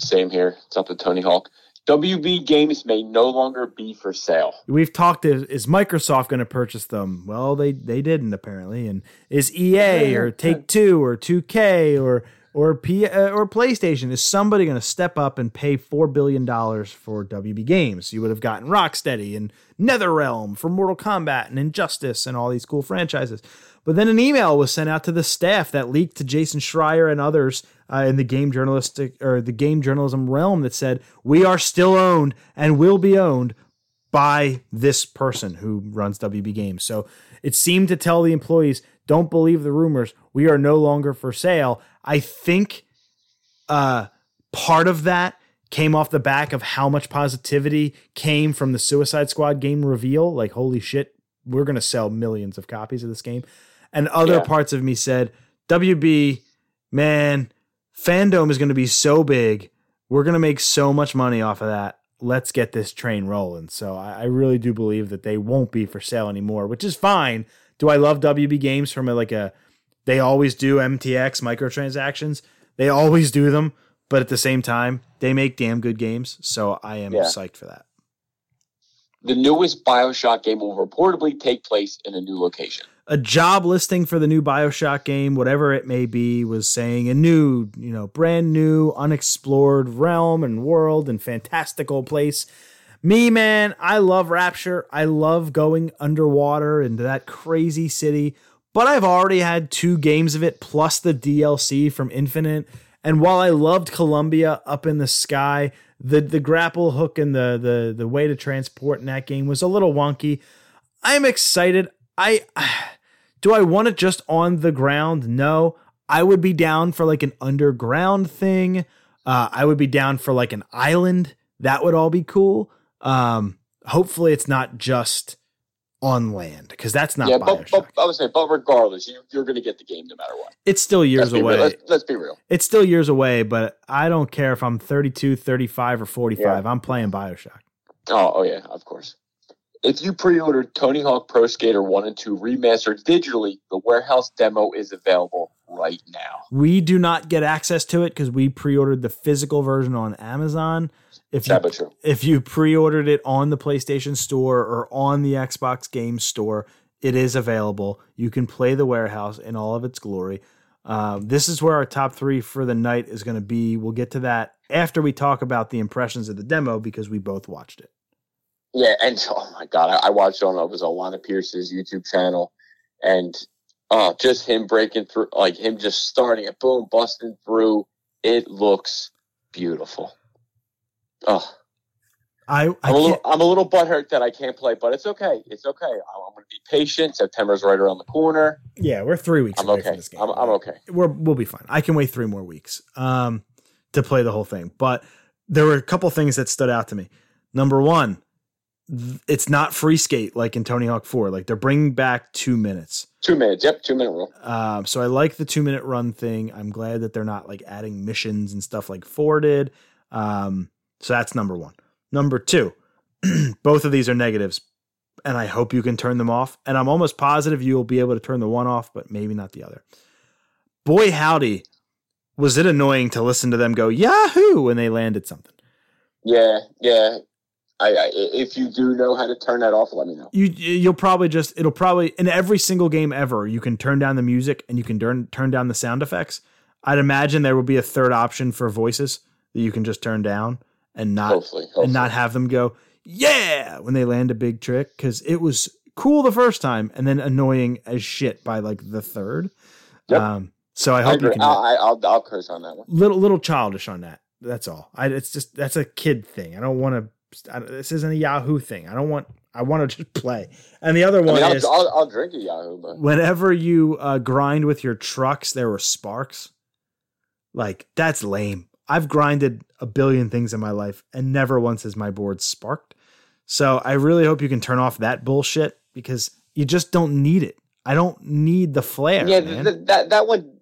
Same here. It's up to Tony Hawk. WB Games may no longer be for sale. We've talked, is Microsoft going to purchase them? Well, they didn't, apparently. And is EA or Take-Two or 2K or PlayStation, is somebody going to step up and pay $4 billion for WB Games? You would have gotten Rocksteady and NetherRealm for Mortal Kombat and Injustice and all these cool franchises. But then an email was sent out to the staff that leaked to Jason Schreier and others in the game journalism realm that said, we are still owned and will be owned by this person who runs WB Games. So it seemed to tell the employees, don't believe the rumors. We are no longer for sale. I think part of that came off the back of how much positivity came from the Suicide Squad game reveal. Like, holy shit, we're going to sell millions of copies of this game. And other parts of me said, WB, man, Fandome is going to be so big. We're going to make so much money off of that. Let's get this train rolling. So I really do believe that they won't be for sale anymore, which is fine. Do I love WB Games from they always do MTX microtransactions. They always do them, but at the same time, they make damn good games. So I am psyched for that. The newest BioShock game will reportedly take place in a new location. A job listing for the new BioShock game, whatever it may be, was saying a new, you know, brand new, unexplored realm and world and fantastical place. Me, man, I love Rapture. I love going underwater into that crazy city. but I've already had 2 games of it plus the DLC from Infinite. And while I loved Columbia up in the sky, the grapple hook and the way to transport in that game was a little wonky. I'm excited. Do I want it just on the ground? No. I would be down for like an underground thing. I would be down for like an island. That would all be cool. Hopefully it's not just on land, because that's not BioShock. But I would say, but regardless, you're going to get the game no matter what. It's still years away. Let's be real. It's still years away, but I don't care if I'm 32, 35, or 45. Yeah. I'm playing BioShock. Oh, yeah, of course. If you pre-ordered Tony Hawk Pro Skater 1 and 2 Remastered digitally, the warehouse demo is available right now. We do not get access to it because we pre-ordered the physical version on Amazon. If you pre-ordered it on the PlayStation Store or on the Xbox Game Store, it is available. You can play the warehouse in all of its glory. This is where our top 3 for the night is going to be. We'll get to that after we talk about the impressions of the demo because we both watched it. Yeah, and oh my God, I watched it on Alana Pierce's YouTube channel, and just him breaking through, like him just starting it, boom, busting through. It looks beautiful. Oh, I'm a little butthurt that I can't play, but it's okay. It's okay. I'm going to be patient. September's right around the corner. Yeah, we're 3 weeks away from this game. I'm okay. We'll be fine. I can wait 3 more weeks to play the whole thing. But there were a couple things that stood out to me. Number one, it's not free skate like in Tony Hawk 4. Like, they're bringing back 2 minutes. 2 minutes, yep, 2 minute rule. So I like the 2 minute run thing. I'm glad that they're not like adding missions and stuff like 4 did. So that's number one. Number two, both of these are negatives, and I hope you can turn them off. And I'm almost positive you'll be able to turn the one off, but maybe not the other. Boy, howdy, was it annoying to listen to them go Yahoo when they landed something. Yeah. I if you do know how to turn that off, let me know. You'll probably just, it'll probably, in every single game ever, you can turn down the music and you can turn down the sound effects. I'd imagine there will be a third option for voices that you can just turn down and not hopefully. And not have them go yeah when they land a big trick, because it was cool the first time and then annoying as shit by like the third. Yep. So I hope you can. I'll curse on that one. Little childish on that. That's all. It's just, that's a kid thing. I don't want to. This isn't a Yahoo thing. I want to just play. And the other one is I'll drink a Yahoo, but whenever you grind with your trucks, there were sparks. Like, that's lame. I've grinded 1 billion things in my life and never once has my board sparked. So I really hope you can turn off that bullshit because you just don't need it. I don't need the flare. Yeah, man. That one.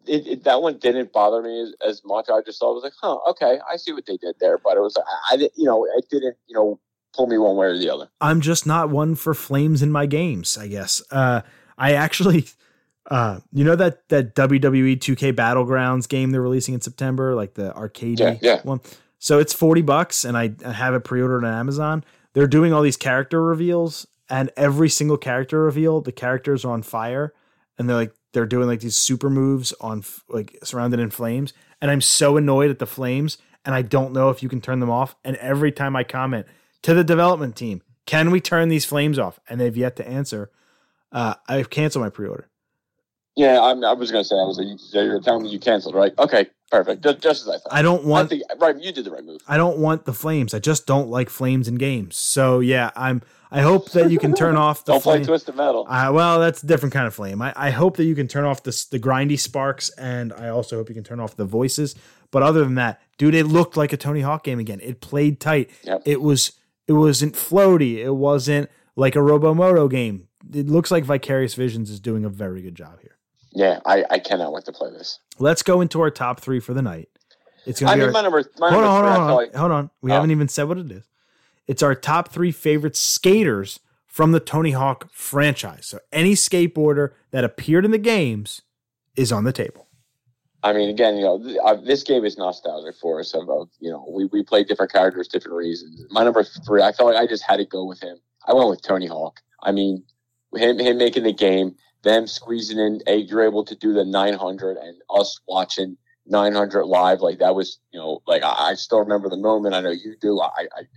That one didn't bother me as much. I just thought, I was like, huh, okay, I see what they did there. But it was, it didn't, pull me one way or the other. I'm just not one for flames in my games, I guess. I actually, that WWE 2K Battlegrounds game they're releasing in September, like the arcade one. So it's $40 and I have it pre-ordered on Amazon. They're doing all these character reveals, and every single character reveal, the characters are on fire and they're doing like these super moves on like surrounded in flames. And I'm so annoyed at the flames and I don't know if you can turn them off. And every time I comment to the development team, can we turn these flames off? And they've yet to answer. I've canceled my pre-order. Yeah. I was going to say, I was like, you're telling me you canceled, right? Okay, perfect. Just as I thought. You did the right move. I don't want the flames. I just don't like flames in games. So yeah, I hope that you can turn off the don't flame. Play Twisted Metal. Well, that's a different kind of flame. I hope that you can turn off the grindy sparks, and I also hope you can turn off the voices. But other than that, dude, it looked like a Tony Hawk game again. It played tight. Yep. It wasn't floaty. It wasn't like a Robomoto game. It looks like Vicarious Visions is doing a very good job here. Yeah, I cannot wait to play this. Let's go into our top 3 for the night. It's going to be Hold on. We haven't even said what it is. It's our top 3 favorite skaters from the Tony Hawk franchise. So any skateboarder that appeared in the games is on the table. I mean, again, this game is nostalgic for us. We play different characters, different reasons. My number 3, I felt like I just had to go with him. I went with Tony Hawk. I mean, him making the game, them squeezing in, you're able to do the 900, and us watching 900 live, like that was, I still remember the moment. I know you do.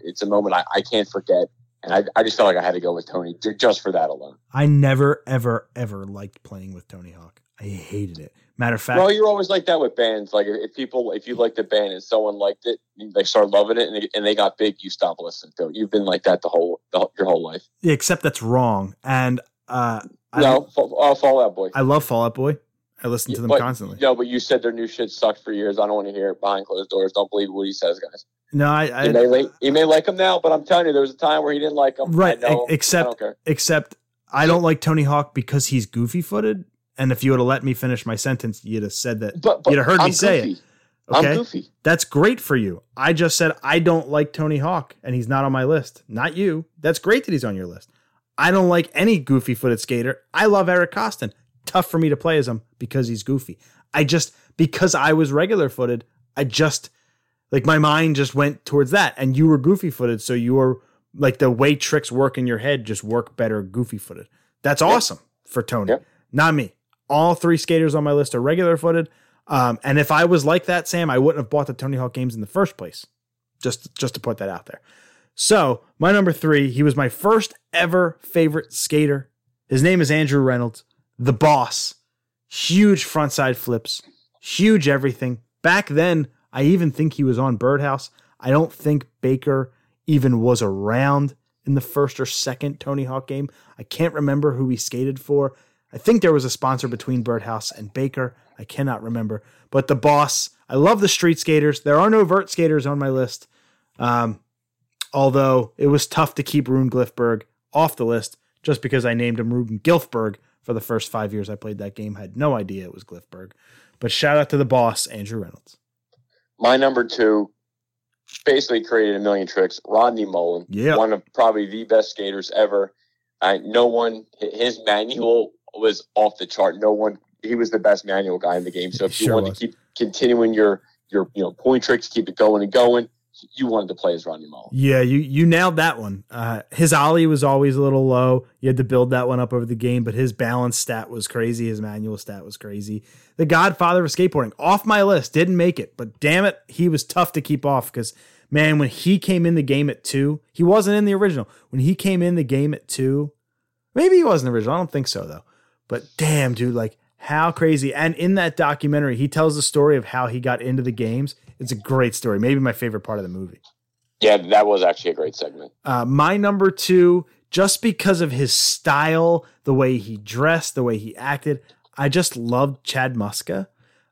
It's a moment I can't forget. And I just felt like I had to go with Tony just for that alone. I never, ever, ever liked playing with Tony Hawk. I hated it. Matter of fact... Well, you're always like that with bands. Like, if you liked the band and someone liked it, they started loving it, and they got big, you stop listening to it. You've been like that your whole life. Yeah, except that's wrong. And... Fall Out Boy. I love Fall Out Boy. I listen to them constantly. No, but you said their new shit sucked for years. I don't want to hear it behind closed doors. Don't believe what he says, guys. No, he may like them now, but I'm telling you, there was a time where he didn't like them. Right, except I don't like Tony Hawk because he's goofy-footed. And if you would have let me finish my sentence, you'd have said that. But you'd have heard me say it. Okay? I'm goofy. That's great for you. I just said I don't like Tony Hawk, and he's not on my list. Not you. That's great that he's on your list. I don't like any goofy-footed skater. I love Eric Costin. Tough for me to play as him because he's goofy. Because I was regular-footed, my mind just went towards that. And you were goofy-footed, so you were, the way tricks work in your head just work better goofy-footed. That's awesome for Tony, not me. All three skaters on my list are regular-footed. And if I was like that, Sam, I wouldn't have bought the Tony Hawk games in the first place. Just to put that out there. So, my number three, he was my first ever favorite skater. His name is Andrew Reynolds, the boss. Huge frontside flips, huge everything. Back then, I even think he was on Birdhouse. I don't think Baker even was around in the first or second Tony Hawk game. I can't remember who he skated for. I think there was a sponsor between Birdhouse and Baker. I cannot remember. But the boss, I love the street skaters. There are no vert skaters on my list. Although it was tough to keep Rune Glifberg off the list just because I named him Rune Glifberg for the first 5 years I played that game. I had no idea it was Glifberg. But shout out to the boss, Andrew Reynolds. My number two basically created a million tricks. Rodney Mullen, one of probably the best skaters ever. His manual was off the chart. He was the best manual guy in the game. So if you wanted to keep continuing your point tricks, keep it going and going, you wanted to play as Rodney Mullen. Yeah, you nailed that one. His ollie was always a little low. You had to build that one up over the game, but his balance stat was crazy. His manual stat was crazy. The godfather of skateboarding. Off my list. Didn't make it, but damn it, he was tough to keep off because, man, when he came in the game at two, he wasn't in the original. When he came in the game at two, maybe he wasn't original. I don't think so, though. But damn, dude, how crazy. And in that documentary, he tells the story of how he got into the games. It's a great story. Maybe my favorite part of the movie. Yeah, that was actually a great segment. My number two, just because of his style, the way he dressed, the way he acted, I just loved Chad Muska.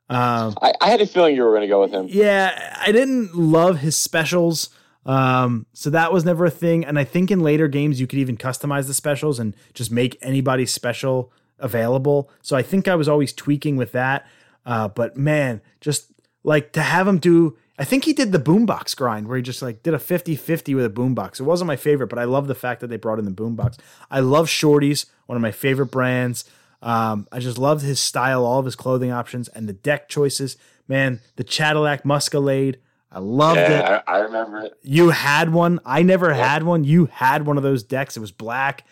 I had a feeling you were going to go with him. Yeah, I didn't love his specials. So that was never a thing. And I think in later games, you could even customize the specials and just make anybody's special available. So I think I was always tweaking with that. But man, just... to have him do, I think he did the boombox grind where he just did a 50-50 with a boombox. It wasn't my favorite, but I love the fact that they brought in the boombox. I love Shorty's, one of my favorite brands. I just loved his style, all of his clothing options, and the deck choices. Man, the Cadillac Muscalade, I loved it. I remember it. You had one. I never had one. You had one of those decks. It was black.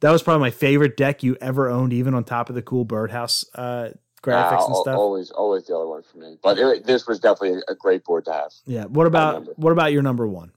That was probably my favorite deck you ever owned, even on top of the cool Birdhouse graphics and stuff. Always the other one for me. But this was definitely a great board to have. Yeah. What about your number one?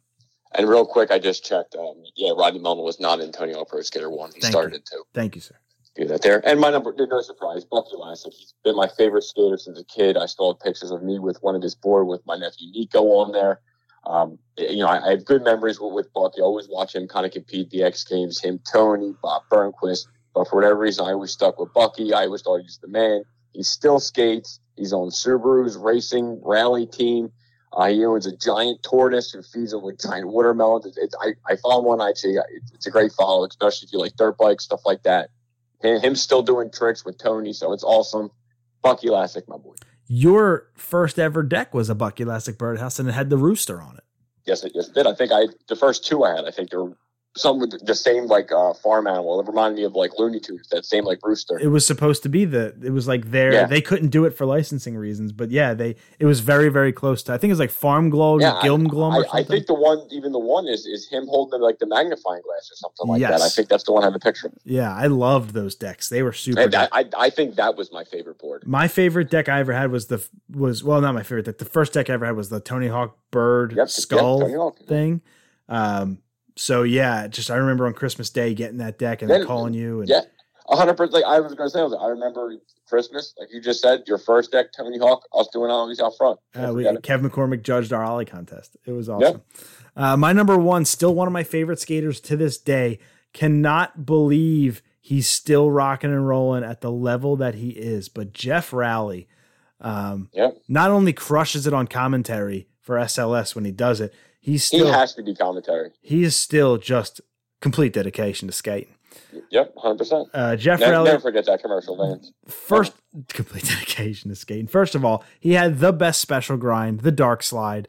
And real quick, I just checked. Rodney Mullen was not in Tony Hawk Pro Skater 1. He started in 2. Thank you, sir. Do that there. And my number, no surprise, Bucky Lasek. He's been my favorite skater since a kid. I still have pictures of me with one of his board with my nephew Nico on there. I have good memories with Bucky. I always watch him kind of compete the X Games. Him, Tony, Bob Burnquist. But for whatever reason, I always stuck with Bucky. I always thought he was the man. He still skates. He's on Subaru's racing rally team. He owns a giant tortoise who feeds him with giant watermelons. I follow him on IG. It's a great follow, especially if you like dirt bikes, stuff like that. And him still doing tricks with Tony, so it's awesome. Bucky Lasek, my boy. Your first ever deck was a Bucky Lasek Birdhouse, and it had the rooster on it. Yes, it did. I think the first two I had, I think they were some with the same farm animal. It reminded me of Looney Tunes, that same rooster. It was supposed to be they couldn't do it for licensing reasons, but it was very, very close to, I think it was Farm Glow or Gilm Glum or something. I think the one is him holding the magnifying glass or something that. I think that's the one I have a picture of. Yeah, I loved those decks. They were super. I think that was my favorite board. My favorite deck I ever had not my favorite deck. The first deck I ever had was the Tony Hawk Bird Skull thing. So yeah, just I remember on Christmas Day getting that deck and then calling you. And, yeah, 100%. Like I was going to say, I remember Christmas, like you just said, your first deck, Tony Hawk. I was doing ollies out front. Kev McCormick judged our ollie contest. It was awesome. Yeah. My number one, still one of my favorite skaters to this day. Cannot believe he's still rocking and rolling at the level that he is. But Jeff Rowley, not only crushes it on commentary for SLS when he does it, he has to be commentary. He is still just complete dedication to skating. Yep, 100%. Jeff Rowley, never forget that commercial, man. First, complete dedication to skating. First of all, he had the best special grind, the dark slide.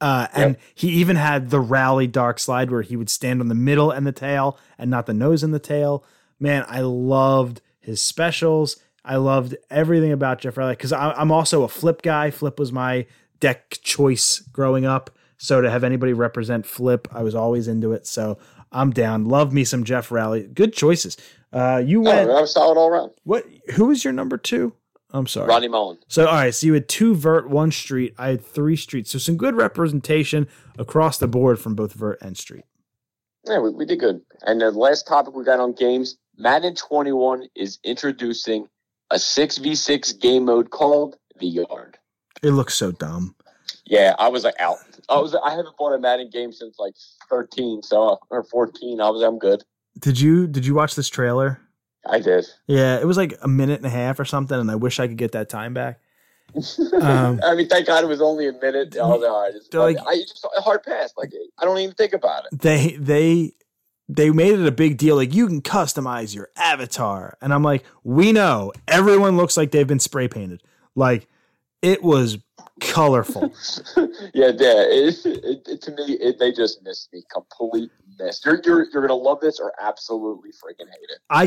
And he even had the Rally dark slide where he would stand on the middle and the tail and not the nose and the tail. Man, I loved his specials. I loved everything about Jeff Rally because I'm also a Flip guy. Flip was my deck choice growing up. So to have anybody represent Flip, I was always into it. So I'm down. Love me some Jeff Rally. Good choices. You went. I was solid all around. What? Who was your number two? I'm sorry. Rodney Mullen. So, all right. So you had two vert, one street. I had three streets. So some good representation across the board from both vert and street. Yeah, we did good. And the last topic we got on games, Madden 21 is introducing a 6v6 game mode called The Yard. It looks so dumb. Yeah, I was like out. I haven't bought a Madden game since like 13, or 14. I'm good. Did you watch this trailer? I did. Yeah, it was like a minute and a half or something, and I wish I could get that time back. I mean, thank God it was only a minute. I hard pass. Like I don't even think about it. They made it a big deal. Like you can customize your avatar, and I'm like, we know everyone looks like they've been spray painted. Like it was colorful. To me, they just missed me completely. You're gonna love this or absolutely freaking hate it. I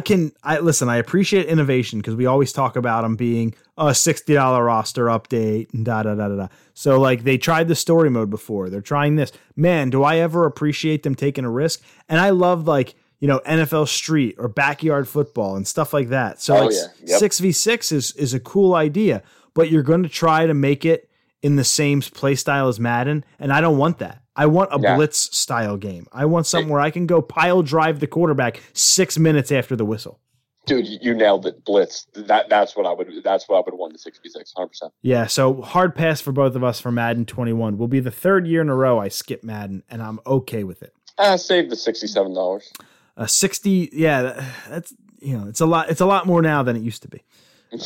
appreciate innovation because we always talk about them being a $60 roster update and da. So like they tried the story mode before, they're trying this. Man, do I ever appreciate them taking a risk? And I love like NFL Street or backyard football and stuff like that. So 6v6 is a cool idea, but you're going to try to make it in the same play style as Madden, and I don't want that. I want a blitz style game. I want something where I can go pile drive the quarterback 6 minutes after the whistle. Dude, you nailed it. Blitz. That's what I would want the 6v6, 100%. Yeah, so hard pass for both of us for Madden 21. Will be the third year in a row I skip Madden, and I'm okay with it. Save the $67. That's it's a lot more now than it used to be.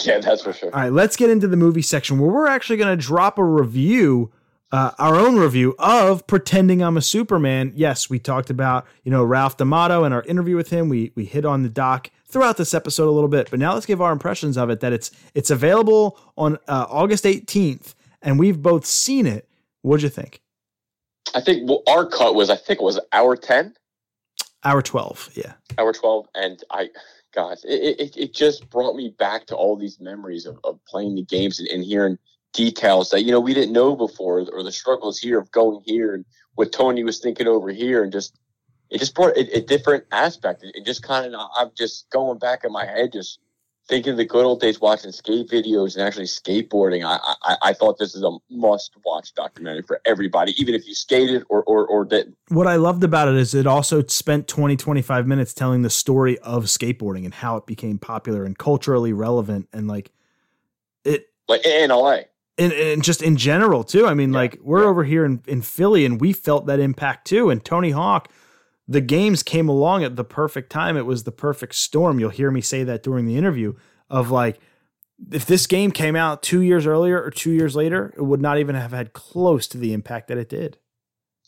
Yeah, that's for sure. All right, let's get into the movie section where we're actually going to drop a review. Our own review of Pretending I'm a Superman. Yes, we talked about, Ralph D'Amato and our interview with him. We hit on the doc throughout this episode a little bit, but now let's give our impressions of it, that it's available on August 18th and we've both seen it. What'd you think? I think our cut was, hour 10? Hour 12. Yeah. Hour 12. And it just brought me back to all these memories of playing the games and hearing details that we didn't know before, or the struggles here of going here and what Tony was thinking over here, and it just brought a different aspect. It just kind of, I'm just going back in my head, just thinking of the good old days watching skate videos and actually skateboarding. I thought this is a must-watch documentary for everybody, even if you skated or didn't. What I loved about it is it also spent 20-25 minutes telling the story of skateboarding and how it became popular and culturally relevant, and like in LA. And just in general, too. I mean, we're over here in Philly, and we felt that impact, too. And Tony Hawk, the games came along at the perfect time. It was the perfect storm. You'll hear me say that during the interview of, if this game came out 2 years earlier or 2 years later, it would not even have had close to the impact that it did.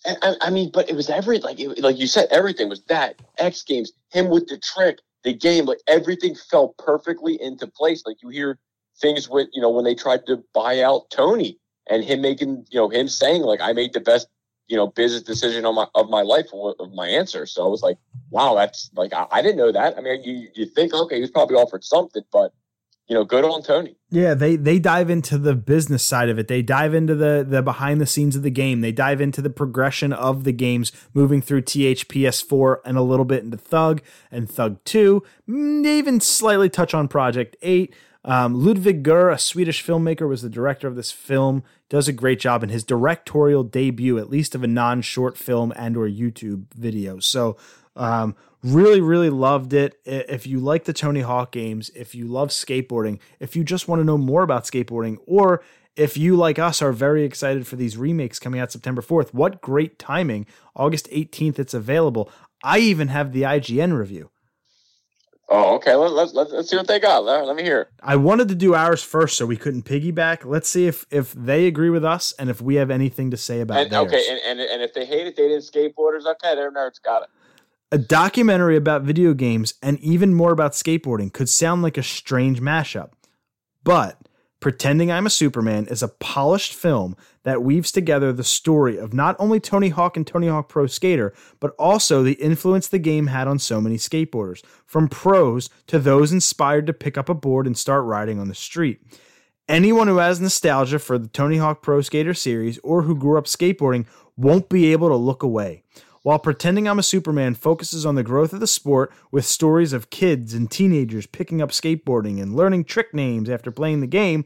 And I mean, but it was like you said, everything was that. X Games, him with the trick, the game, everything fell perfectly into place. Like, you hear things with, when they tried to buy out Tony and him making, him saying I made the best, business decision of my life of my answer. So I was like, wow, that's I didn't know that. I mean, you think, okay, he was probably offered something, but good on Tony. Yeah. They dive into the business side of it. They dive into the behind the scenes of the game. They dive into the progression of the games, moving through THPS4 and a little bit into Thug and Thug 2, they even slightly touch on Project 8. Ludvig Gurr, a Swedish filmmaker, was the director of this film. Does a great job in his directorial debut, at least of a non-short film and or YouTube video. So really, really loved it. If you like the Tony Hawk games, if you love skateboarding, if you just want to know more about skateboarding, or if you, like us, are very excited for these remakes coming out September 4th, what great timing. August 18th, it's available. I even have the IGN review. Oh, okay. Let's see what they got. Let me hear. I wanted to do ours first so we couldn't piggyback. Let's see if they agree with us and if we have anything to say about it. Okay, and if they hate it, they didn't skateboarders. Okay, they're nerds. Got it. A documentary about video games and even more about skateboarding could sound like a strange mashup, but Pretending I'm a Superman is a polished film that weaves together the story of not only Tony Hawk and Tony Hawk Pro Skater, but also the influence the game had on so many skateboarders, from pros to those inspired to pick up a board and start riding on the street. Anyone who has nostalgia for the Tony Hawk Pro Skater series or who grew up skateboarding won't be able to look away. While Pretending I'm a Superman focuses on the growth of the sport with stories of kids and teenagers picking up skateboarding and learning trick names after playing the game,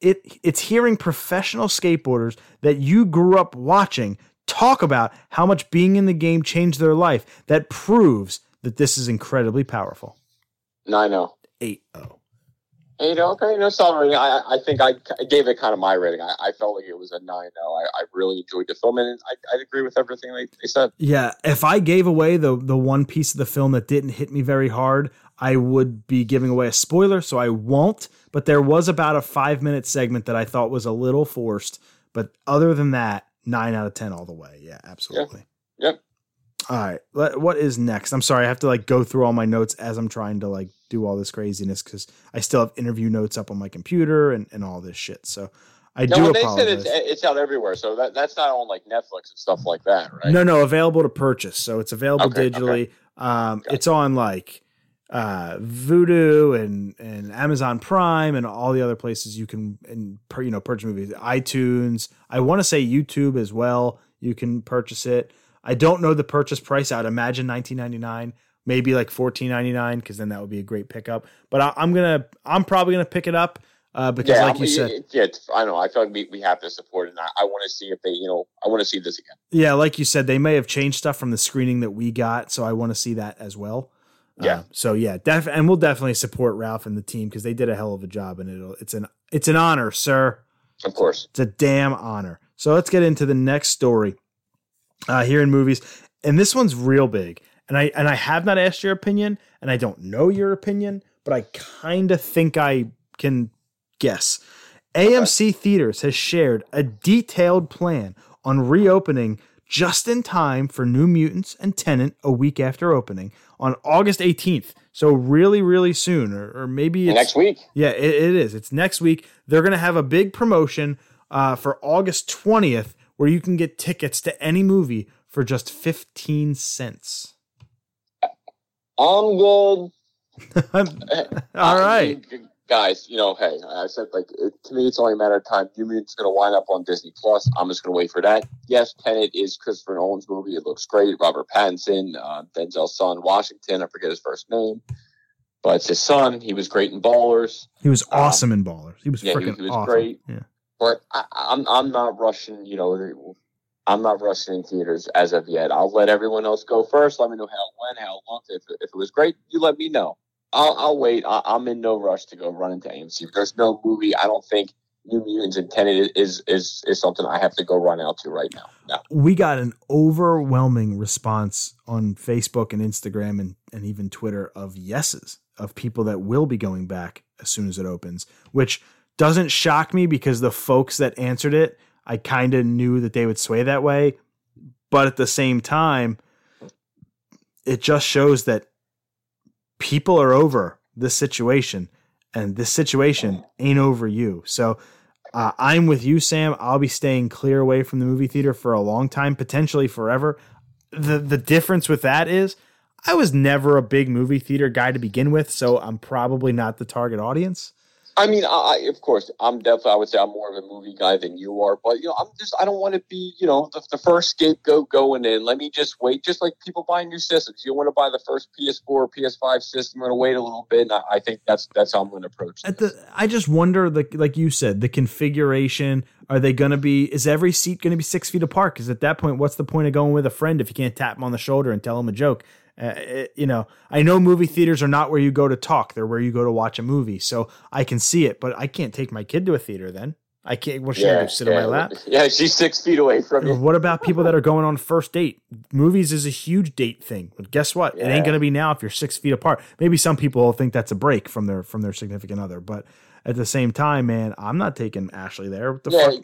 it's hearing professional skateboarders that you grew up watching talk about how much being in the game changed their life that proves that this is incredibly powerful. 9-0. 8-0. You know, okay, no solid rating. I think I gave it kind of my rating. I felt like it was a 9-0. I really enjoyed the film, and I agree with everything they said. Yeah, if I gave away the one piece of the film that didn't hit me very hard, I would be giving away a spoiler, so I won't. But there was about a 5-minute segment that I thought was a little forced. But other than that, 9 out of 10 all the way. Yeah, absolutely. Yep. All right, what is next? I'm sorry, I have to go through all my notes as I'm trying to do all this craziness because I still have interview notes up on my computer and all this shit. So I apologize. They said it's out everywhere, so that's not on Netflix and stuff like that, right? No, available to purchase. So it's available digitally. Okay. Gotcha. It's on Vudu and Amazon Prime and all the other places you can purchase movies. iTunes. I want to say YouTube as well. You can purchase it. I don't know the purchase price. I'd imagine $19.99, maybe $14.99, because then that would be a great pickup. But I'm probably gonna pick it up because, you said, yeah, I know. I feel like we have to support it. And I want to see if they, I want to see this again. Yeah, like you said, they may have changed stuff from the screening that we got, so I want to see that as well. Yeah. And we'll definitely support Ralph and the team because they did a hell of a job, and it's an honor, sir. Of course, it's a damn honor. So let's get into the next story. Here in movies, and this one's real big, and I have not asked your opinion, and I don't know your opinion, but I kind of think I can guess. AMC Theaters has shared a detailed plan on reopening just in time for New Mutants and Tenet a week after opening on August 18th. So really, really soon, or maybe it's next week. Yeah, it is. It's next week. They're going to have a big promotion for August 20th. Where you can get tickets to any movie for just 15 cents. I'm good. All right. Guys, hey, I said, to me, it's only a matter of time. You mean it's going to wind up on Disney Plus? I'm just going to wait for that. Yes, Tenet is Christopher Nolan's movie. It looks great. Robert Pattinson, Denzel's son, Washington. I forget his first name. But it's his son. He was great in Ballers. He was awesome in Ballers. He was freaking awesome. He was great. Yeah. But I'm not rushing, I'm not rushing in theaters as of yet. I'll let everyone else go first. Let me know how it went. If it was great, you let me know. I'll wait. I'm in no rush to go run into AMC. There's no movie. I don't think New Mutants and Tenet is something I have to go run out to right now. No. We got an overwhelming response on Facebook and Instagram and even Twitter of yeses, of people that will be going back as soon as it opens, which – doesn't shock me because the folks that answered it, I kind of knew that they would sway that way. But at the same time, it just shows that people are over this situation and this situation ain't over you. So I'm with you, Sam. I'll be staying clear away from the movie theater for a long time, potentially forever. The difference with that is I was never a big movie theater guy to begin with, so I'm probably not the target audience. I mean, I would say I'm more of a movie guy than you are, but, you know, I don't want to be, you know, the first scapegoat going in. Let me just wait, just like people buy new systems. You want to buy the first PS4 or PS5 system and wait a little bit, and I think that's how I'm going to approach this. I just wonder, like you said, the configuration, is every seat going to be 6 feet apart? Because at that point, what's the point of going with a friend if you can't tap him on the shoulder and tell him a joke? You know, I know movie theaters are not where you go to talk. They're where you go to watch a movie. So I can see it, but I can't take my kid to a theater then. I can't, well, she yeah, sit yeah, on my lap. Yeah, she's 6 feet away from you. What about people that are going on first date? Movies is a huge date thing. But guess what? Yeah. It ain't going to be now if you're 6 feet apart. Maybe some people will think that's a break from their significant other. But at the same time, man, I'm not taking Ashley there. What the fuck?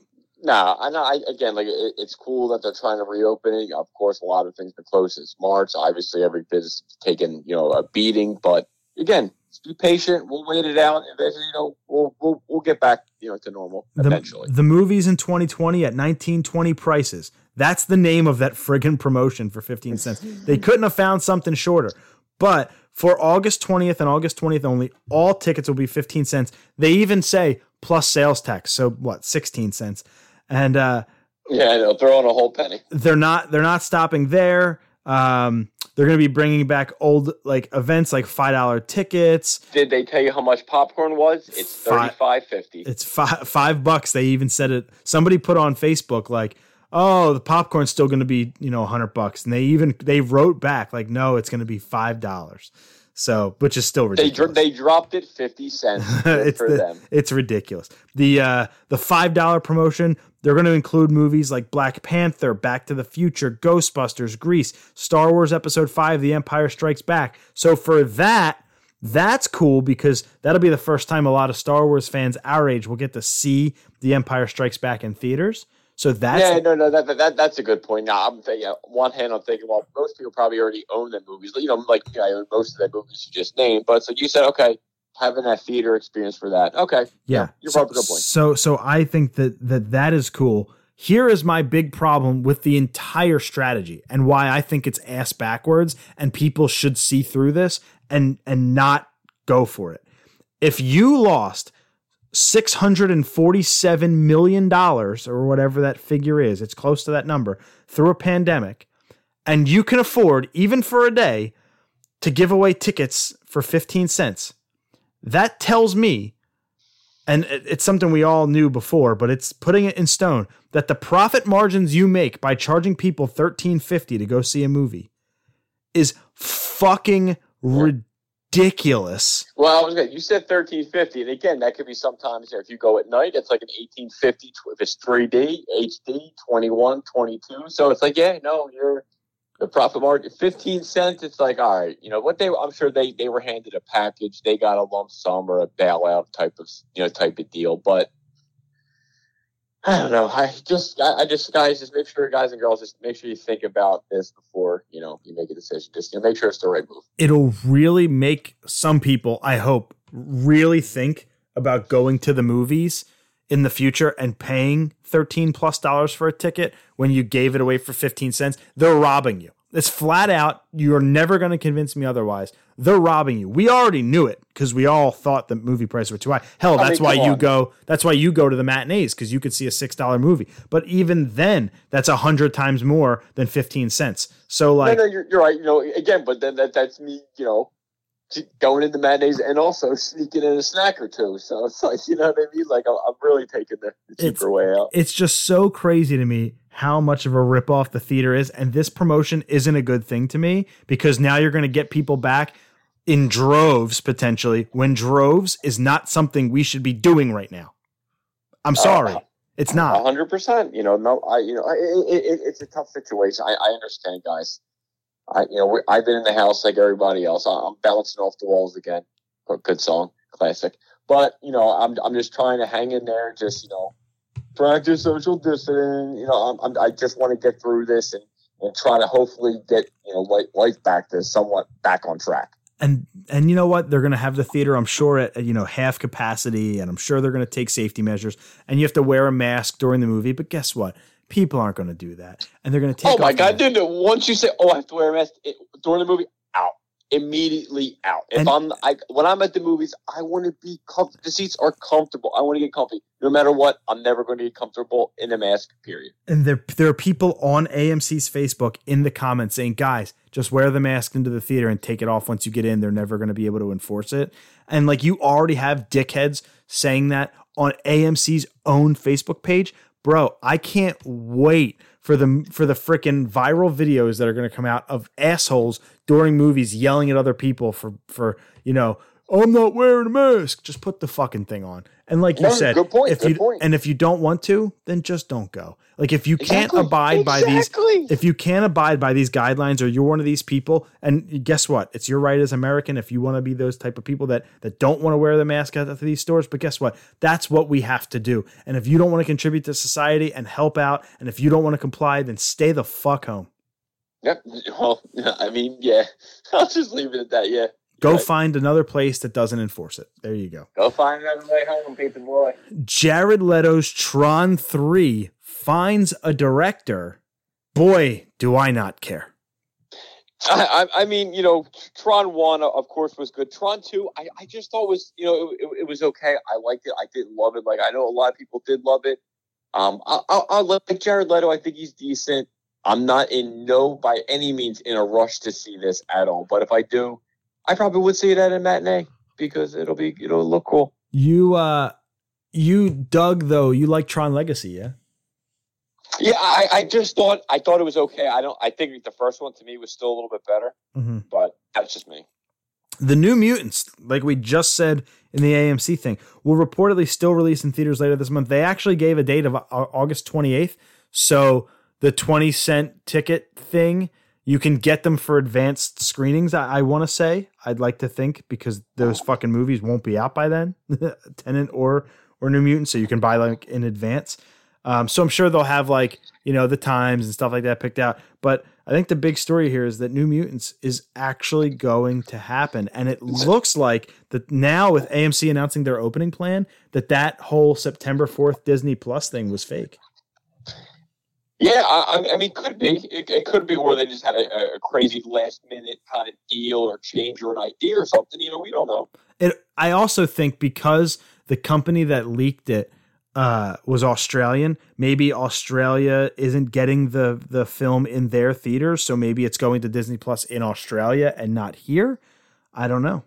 No, it's cool that they're trying to reopen it. Of course, a lot of things are closed since March. Obviously, every business is taking, you know, a beating. But again, just be patient. We'll wait it out. Eventually, you know, we'll get back, you know, to normal eventually. The movies in 2020 at $19.20 prices. That's the name of that friggin' promotion for 15 cents. They couldn't have found something shorter. But for August 20th and August 20th only, all tickets will be 15 cents. They even say plus sales tax. So what? 16 cents. And they'll throw in a whole penny. They're not stopping there. They're going to be bringing back old events like $5 tickets. Did they tell you how much popcorn was? It's $35.50. It's $5. They even said it. Somebody put on Facebook the popcorn's still going to be, you know, $100, and they wrote back no, it's going to be $5. So, which is still ridiculous. They dropped it 50 cents for them. It's ridiculous. The $5 promotion, they're going to include movies like Black Panther, Back to the Future, Ghostbusters, Grease, Star Wars Episode 5, The Empire Strikes Back. So for that, that's cool because that'll be the first time a lot of Star Wars fans our age will get to see The Empire Strikes Back in theaters. So that's that's a good point. Now I'm thinking, one hand I'm thinking, well, most people probably already own the movies. You know, I own most of the movies you just named. But so you said, okay, having that theater experience for that, okay, yeah, you're probably good point. So I think that is cool. Here is my big problem with the entire strategy and why I think it's ass backwards and people should see through this and not go for it. If you lost $647 million or whatever that figure is, it's close to that number, through a pandemic, and you can afford, even for a day, to give away tickets for 15 cents. That tells me, and it's something we all knew before, but it's putting it in stone, that the profit margins you make by charging people $13.50 to go see a movie is fucking ridiculous. Well, you said $13.50, and again, that could be sometimes, you know, if you go at night, it's like an $18.50 if it's 3D, HD, 21, 22. So it's you're the profit margin 15 cents. It's all right. You know what I'm sure they were handed a package. They got a lump sum or a bailout type of deal, but I don't know. Guys, guys and girls, just make sure you think about this before, you know, you make a decision. Just make sure it's the right move. It'll really make some people, I hope, really think about going to the movies in the future and paying $13+ for a ticket when you gave it away for 15 cents. They're robbing you. It's flat out. You're never going to convince me otherwise. They're robbing you. We already knew it because we all thought the movie prices were too high. Hell, that's why you go to the matinees, because you could see a $6 movie. But even then, that's 100 times more than 15 cents. So you're right. You know, again, but then that's me, you know, going into matinees and also sneaking in a snack or two. So it's you know what I mean? I'm really taking the cheaper way out. It's just so crazy to me how much of a ripoff the theater is. And this promotion isn't a good thing to me, because now you're going to get people back in droves, potentially, when droves is not something we should be doing right now. I'm sorry. It's not 100%. You know, no, it's a tough situation. I understand, guys. I've been in the house like everybody else. I'm bouncing off the walls again. Good song, classic. But you know, I'm just trying to hang in there. Just, you know, practice social distancing. You know, I just want to get through this and try to hopefully get, you know, life back to somewhat back on track. And you know what? They're going to have the theater, I'm sure, at, you know, half capacity, and I'm sure they're going to take safety measures. And you have to wear a mask during the movie. But guess what? People aren't going to do that, and they're going to take. Oh my God, dude! Once you say, "Oh, I have to wear a mask" during the movie, out. immediately out. When I'm at the movies, I want to be comfortable. The seats are comfortable. I want to get comfy. No matter what, I'm never going to get comfortable in a mask, period. And there are people on AMC's Facebook in the comments saying, guys, just wear the mask into the theater and take it off once you get in. They're never going to be able to enforce it. And like, you already have dickheads saying that on AMC's own Facebook page. Bro, I can't wait for the frickin' viral videos that are going to come out of assholes during movies yelling at other people for you know, I'm not wearing a mask. Just put the fucking thing on. And like you said, good point, and if you don't want to, then just don't go. Like if you can't abide by these, if you can't abide by these guidelines, or you're one of these people, and guess what? It's your right as American. If you want to be those type of people that don't want to wear the mask out of these stores, but guess what? That's what we have to do. And if you don't want to contribute to society and help out, and if you don't want to comply, then stay the fuck home. Yep. Well, I mean, yeah, I'll just leave it at that. Yeah. Go find another place that doesn't enforce it. There you go. Go find another way home, pizza boy. Jared Leto's Tron 3 finds a director. Boy, do I not care. I mean, you know, Tron 1, of course, was good. Tron 2, I just thought was, you know, it was okay. I liked it. I didn't love it. Like, I know a lot of people did love it. I like Jared Leto. I think he's decent. I'm not by any means in a rush to see this at all. But if I do, I probably would see that in matinee because it'll look cool. You Doug, though, you like Tron Legacy, yeah? Yeah, I just thought it was okay. I think the first one to me was still a little bit better, but that's just me. The New Mutants, like we just said in the AMC thing, will reportedly still release in theaters later this month. They actually gave a date of August 28th, so the 20-cent ticket thing. You can get them for advanced screenings, I want to say. I'd like to think, because those fucking movies won't be out by then, Tenet or New Mutants, so you can buy like in advance. So I'm sure they'll have like, you know, the times and stuff like that picked out. But I think the big story here is that New Mutants is actually going to happen. And it looks like that now, with AMC announcing their opening plan, that whole September 4th Disney Plus thing was fake. Yeah, I mean, could be. It could be where they just had a crazy last-minute kind of deal or change or an idea or something. You know, we don't know. I also think because the company that leaked it was Australian, maybe Australia isn't getting the film in their theaters, so maybe it's going to Disney Plus in Australia and not here. I don't know.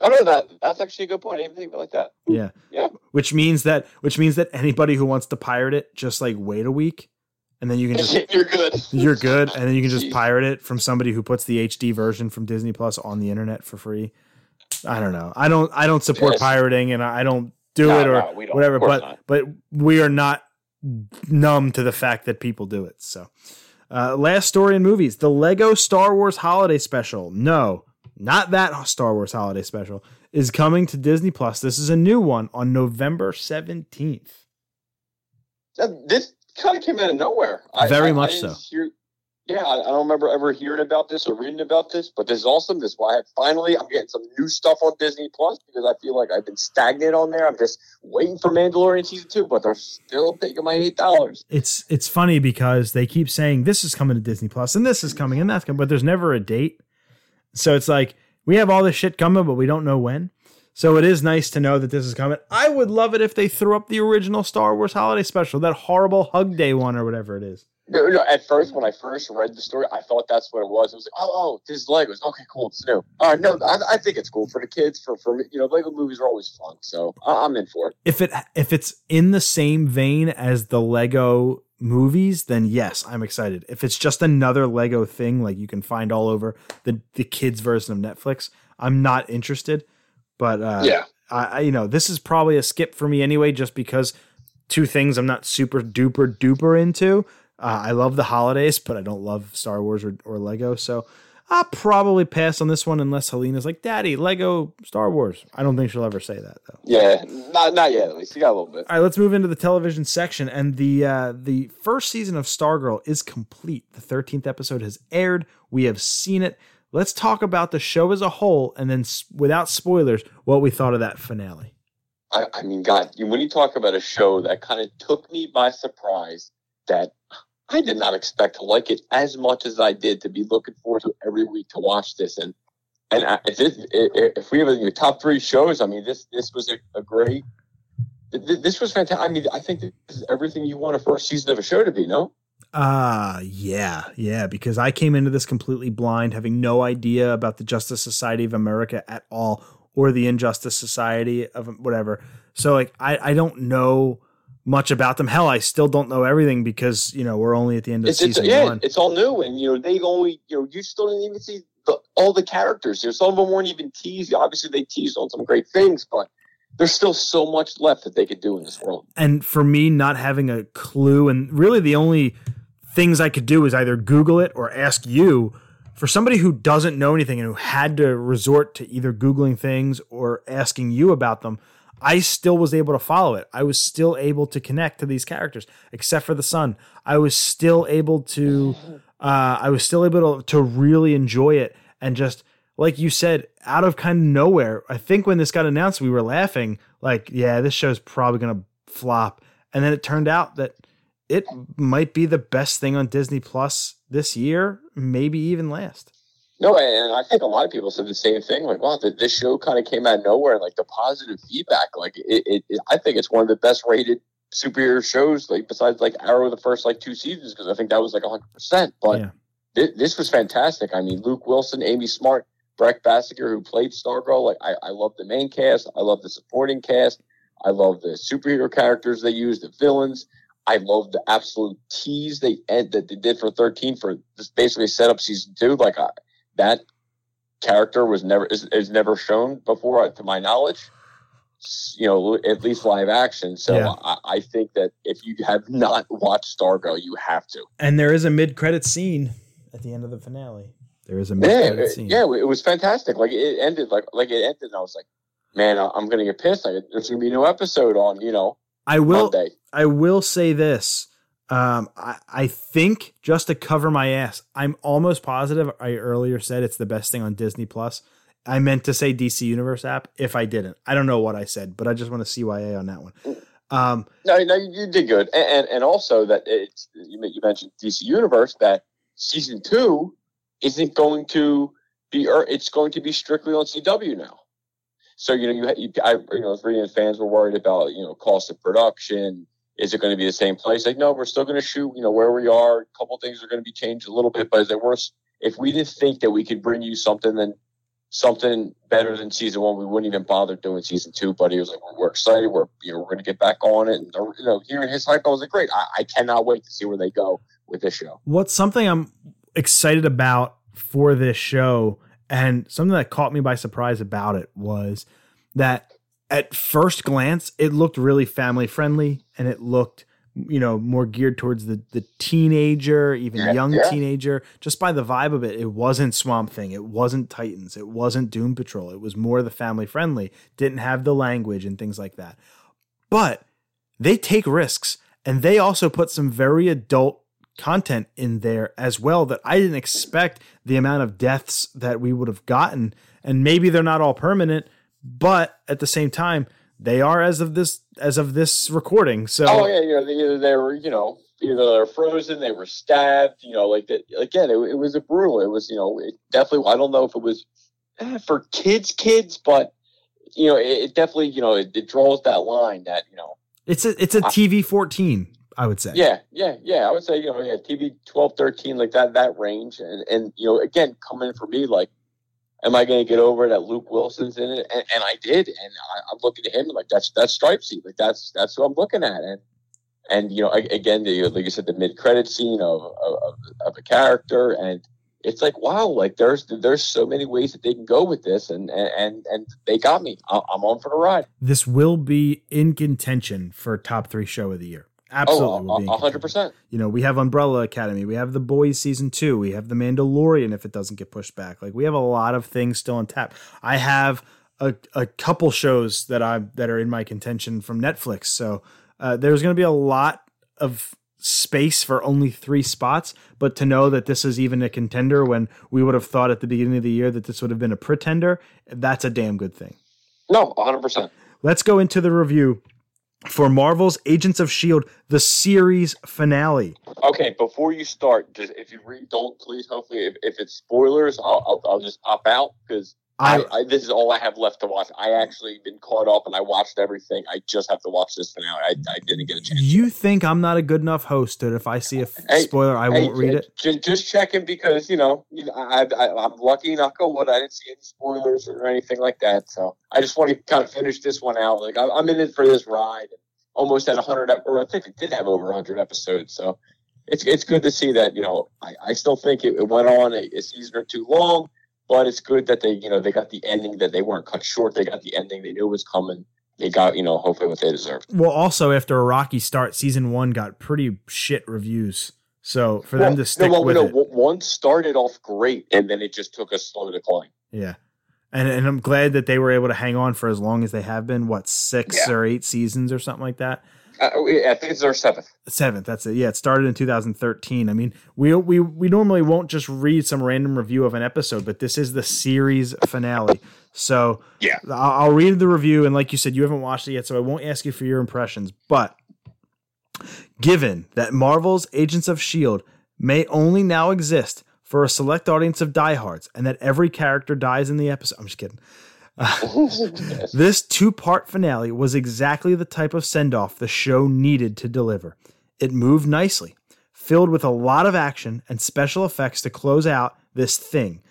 I don't know. That's actually a good point. I didn't think about it like that. Yeah. Yeah. Which means that anybody who wants to pirate it, just like wait a week. And then you can just you're good, and then you can just pirate it from somebody who puts the HD version from Disney Plus on the internet for free. I don't know. I don't support pirating, and I don't do it or whatever. But we are not numb to the fact that people do it. So, last story in movies: the Lego Star Wars Holiday Special. No, not that Star Wars Holiday Special is coming to Disney Plus. This is a new one on November 17th. This kind of came out of nowhere. Very much so. I don't remember ever hearing about this or reading about this, but this is awesome. This is why I'm getting some new stuff on Disney Plus, because I feel like I've been stagnant on there. I'm just waiting for Mandalorian Season 2, but they're still taking my $8. It's funny because they keep saying this is coming to Disney Plus and this is coming and that's coming, but there's never a date. So it's like we have all this shit coming, but we don't know when. So it is nice to know that this is coming. I would love it if they threw up the original Star Wars Holiday Special, that horrible Hug Day one or whatever it is. No, at first, when I first read the story, I thought that's what it was. It was like, oh, this is Legos. Okay, cool. It's new. No, I think it's cool for the kids. For you know, Lego movies are always fun, so I'm in for it. If it's in the same vein as the Lego movies, then yes, I'm excited. If it's just another Lego thing, like you can find all over the kids version of Netflix, I'm not interested. But this is probably a skip for me anyway, just because two things I'm not super duper duper into. I love the holidays, but I don't love Star Wars or Lego. So I'll probably pass on this one unless Helena's like, Daddy, Lego Star Wars. I don't think she'll ever say that, though. Yeah, not yet. At least you got a little bit. All right, let's move into the television section. And the first season of Stargirl is complete. The 13th episode has aired. We have seen it. Let's talk about the show as a whole, and then without spoilers, what we thought of that finale. I mean, God, when you talk about a show that kind of took me by surprise, that I did not expect to like it as much as I did, to be looking forward to every week to watch this. And And if we have the top three shows, I mean, this was a great. This was fantastic. I mean, I think this is everything you want a first season of a show to be, no? Yeah, because I came into this completely blind, having no idea about the Justice Society of America at all, or the Injustice Society of whatever. So, like, I don't know much about them. Hell, I still don't know everything because, you know, we're only at the end of season one. It's all new, and, you know, you still didn't even see all the characters. You know, some of them weren't even teased. Obviously, they teased on some great things, but there's still so much left that they could do in this world. And for me, not having a clue, and really the only things I could do is either Google it or ask you. For somebody who doesn't know anything and who had to resort to either Googling things or asking you about them, I still was able to follow it. I was still able to connect to these characters, except for the son. I was still able to, to really enjoy it. And just, like you said, out of kind of nowhere, I think when this got announced, we were laughing like, yeah, this show's probably going to flop. And then it turned out that it might be the best thing on Disney Plus this year, maybe even last. No, and I think a lot of people said the same thing. Like, wow, this show kind of came out of nowhere. Like, the positive feedback, like, I think it's one of the best rated superhero shows, like, besides, like, Arrow the first, like, two seasons, because I think that was, like, 100%. But yeah. This was fantastic. I mean, Luke Wilson, Amy Smart, Breck Basinger, who played Stargirl. Like, I love the main cast. I love the supporting cast. I love the superhero characters they use, the villains. I love the absolute tease that they did for 13 for this basically set up season 2. Like, that character was never shown before, to my knowledge. You know, at least live action. So yeah. I think that if you have not watched Stargirl, you have to. And there is a mid-credit scene at the end of the finale. There is a mid-credit scene. Yeah, it was fantastic. Like, it ended. And I was like, man, I'm gonna get pissed. Like, there's gonna be no episode on. You know. I will say this. I think, just to cover my ass, I'm almost positive I earlier said it's the best thing on Disney Plus. I meant to say DC Universe app. If I didn't, I don't know what I said, but I just want to CYA on that one. No, you did good. And also that you mentioned DC Universe, that season 2 isn't going to be, or it's going to be strictly on CW now. So, you know, I was reading fans were worried about, you know, cost of production. Is it going to be the same place? Like, no, we're still going to shoot, you know, where we are. A couple things are going to be changed a little bit, but if we didn't think that we could bring you something better than season 1, we wouldn't even bother doing season 2. But he was like, we're excited. We're going to get back on it. And, you know, hearing his cycle was like, great. I cannot wait to see where they go with this show. What's something I'm excited about for this show, and something that caught me by surprise about it, was that at first glance, it looked really family friendly, and it looked, you know, more geared towards the teenager, young teenager, just by the vibe of it. It wasn't Swamp Thing. It wasn't Titans. It wasn't Doom Patrol. It was more the family friendly, didn't have the language and things like that, but they take risks, and they also put some very adult content in there as well that I didn't expect the amount of deaths that we would have gotten. And maybe they're not all permanent, but at the same time, they are as of this recording. So, either they're frozen, they were stabbed, you know, like that. Again, it was a brutal. It was, you know, it definitely. I don't know if it was for kids, but you know, it definitely, you know, it draws that line that, you know, it's a TV-14. I would say. Yeah. I would say, you know, TV 12, 13, like that range. And, you know, again, coming for me, like, am I going to get over that Luke Wilson's in it? And I did. And I'm looking at him like, that's Stripesy. Like, that's who I'm looking at. And, you know, again, like you said, the mid-credit scene of a character. And it's like, wow, like there's so many ways that they can go with this. And they got me. I'm on for the ride. This will be in contention for top 3 show of the year. Absolutely. 100%. You know, we have Umbrella Academy. We have The Boys Season 2. We have The Mandalorian if it doesn't get pushed back. Like, we have a lot of things still on tap. I have a couple shows that are in my contention from Netflix. So there's going to be a lot of space for only 3 spots. But to know that this is even a contender when we would have thought at the beginning of the year that this would have been a pretender, that's a damn good thing. No, 100%. Let's go into the review for Marvel's Agents of S.H.I.E.L.D., the series finale. Okay, before you start, just if you read, don't, please, hopefully, if it's spoilers, I'll just pop out, because I this is all I have left to watch. I actually been caught up and I watched everything. I just have to watch this finale. I didn't get a chance. You think I'm not a good enough host that if I see a spoiler, I won't read it? Just checking because, I'm lucky, knock on wood, I didn't see any spoilers or anything like that. So I just want to kind of finish this one out. Like I'm in it for this ride. Almost at 100, or I think it did have over 100 episodes. So it's good to see that, I still think it went on a season or two long. But it's good that they got the ending, that they weren't cut short. They got the ending they knew was coming. They got, hopefully what they deserved. Well, also after a rocky start, season one got pretty shit reviews. So for them to stick with it. One started off great, and then it just took a slow decline. Yeah. And I'm glad that they were able to hang on for as long as they have been, six or eight seasons or something like that. I think it's their seventh. That's it. Yeah, it started in 2013. I mean, we normally won't just read some random review of an episode, but this is the series finale. So yeah, I'll read the review, and like you said, you haven't watched it yet, so I won't ask you for your impressions. But given that Marvel's Agents of S.H.I.E.L.D. may only now exist for a select audience of diehards, and that every character dies in the episode, I'm just kidding. This two-part finale was exactly the type of send-off the show needed to deliver. It moved nicely, filled with a lot of action and special effects to close out this thing.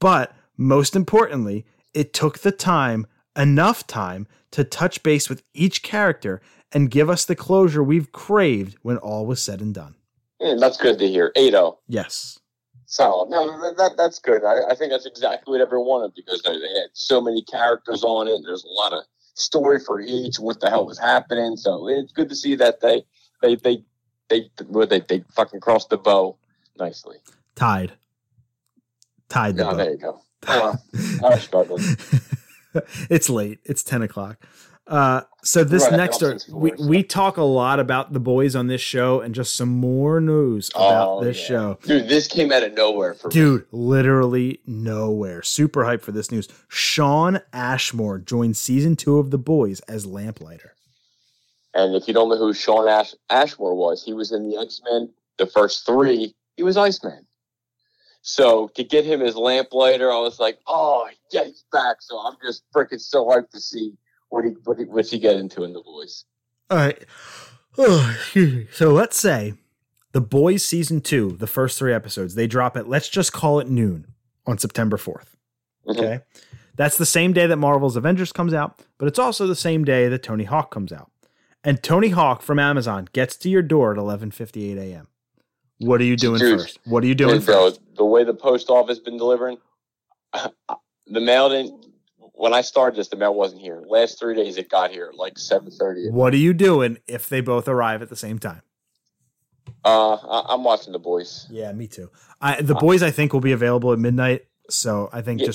But most importantly, it took the time, enough time, to touch base with each character and give us the closure we've craved when all was said and done. That's good to hear. 8-0. Yes. Solid. No, that's good. I think that's exactly what everyone wanted, because they had so many characters on it. And there's a lot of story for each. What the hell was happening? So it's good to see that they fucking crossed the bow nicely. Tied. The bow. There you go. I was struggling. It's late. It's 10:00. So this next, we talk a lot about The Boys on this show, and just some more news about this show. Dude, this came out of nowhere for me. Literally nowhere. Super hype for this news. Sean Ashmore joined season 2 of The Boys as Lamplighter. And if you don't know who Sean Ashmore was, he was in the X-Men, the first 3. He was Iceman. So to get him as Lamplighter, I was like, oh yeah, he's back. So I'm just freaking so hyped to see what's he get into in The Boys. All right. So let's say The Boys season 2, the first 3 episodes, they drop at, let's just call it noon on September 4th. Okay. Mm-hmm. That's the same day that Marvel's Avengers comes out, but it's also the same day that Tony Hawk comes out. And Tony Hawk from Amazon gets to your door at 11:58 a.m. What are you doing first? What are you doing first? The way the post office been delivering, the mail didn't. When I started this, the mail wasn't here. Last 3 days, it got here like 7:30. What are you doing if they both arrive at the same time? I'm watching The Boys. Yeah, me too. The Boys, I think, will be available at midnight. So I think and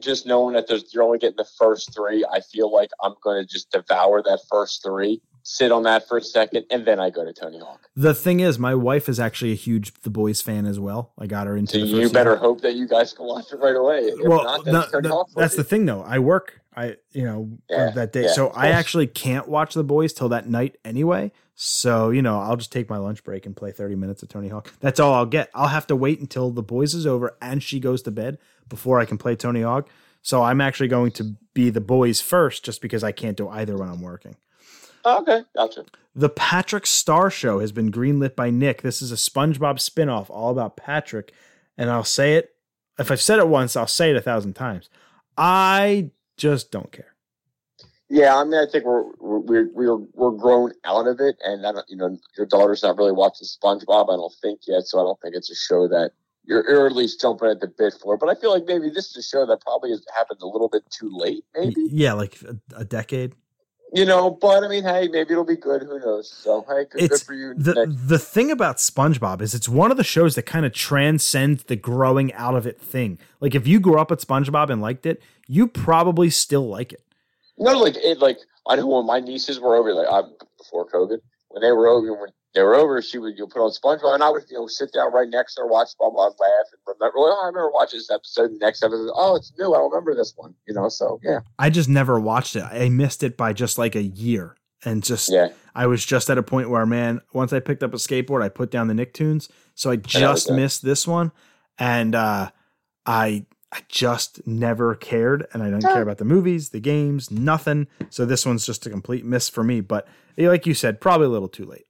just knowing that you're only getting the first 3, I feel like I'm going to just devour that first 3, sit on that for a second, and then I go to Tony Hawk. The thing is, my wife is actually a huge The Boys fan as well. I got her into it. So you better hope that you guys can watch it right away. If not, then Tony Hawk. That's the thing, though. I work, that day. Yeah, so I actually can't watch The Boys till that night anyway. So, I'll just take my lunch break and play 30 minutes of Tony Hawk. That's all I'll get. I'll have to wait until The Boys is over and she goes to bed before I can play Tony Hawk. So I'm actually going to be The Boys first, just because I can't do either when I'm working. Oh, okay, gotcha. The Patrick Star Show has been greenlit by Nick. This is a SpongeBob spinoff all about Patrick. And I'll say it. If I've said it once, I'll say it 1,000 times. I just don't care. Yeah, I mean, I think we're grown out of it, and I don't, your daughter's not really watching SpongeBob, I don't think yet, so I don't think it's a show that you're at least jumping at the bit for. But I feel like maybe this is a show that probably has happened a little bit too late, maybe. Yeah, like a decade. But I mean, hey, maybe it'll be good. Who knows? So, hey, good for you. The thing about SpongeBob is it's one of the shows that kind of transcends the growing out of it thing. Like, if you grew up at SpongeBob and liked it, you probably still like it. No, I know when my nieces were over, before COVID, when they were over, you'll put on SpongeBob, and I would, sit down right next to her, watch SpongeBob, laugh, and remember, I remember watching this episode, the next episode, it's new, I remember this one, so, yeah. I just never watched it. I missed it by just like a year, and I was just at a point where, man, once I picked up a skateboard, I put down the Nicktoons, so I just missed this one, and I just never cared, and I didn't care about the movies, the games, nothing. So this one's just a complete miss for me. But like you said, probably a little too late.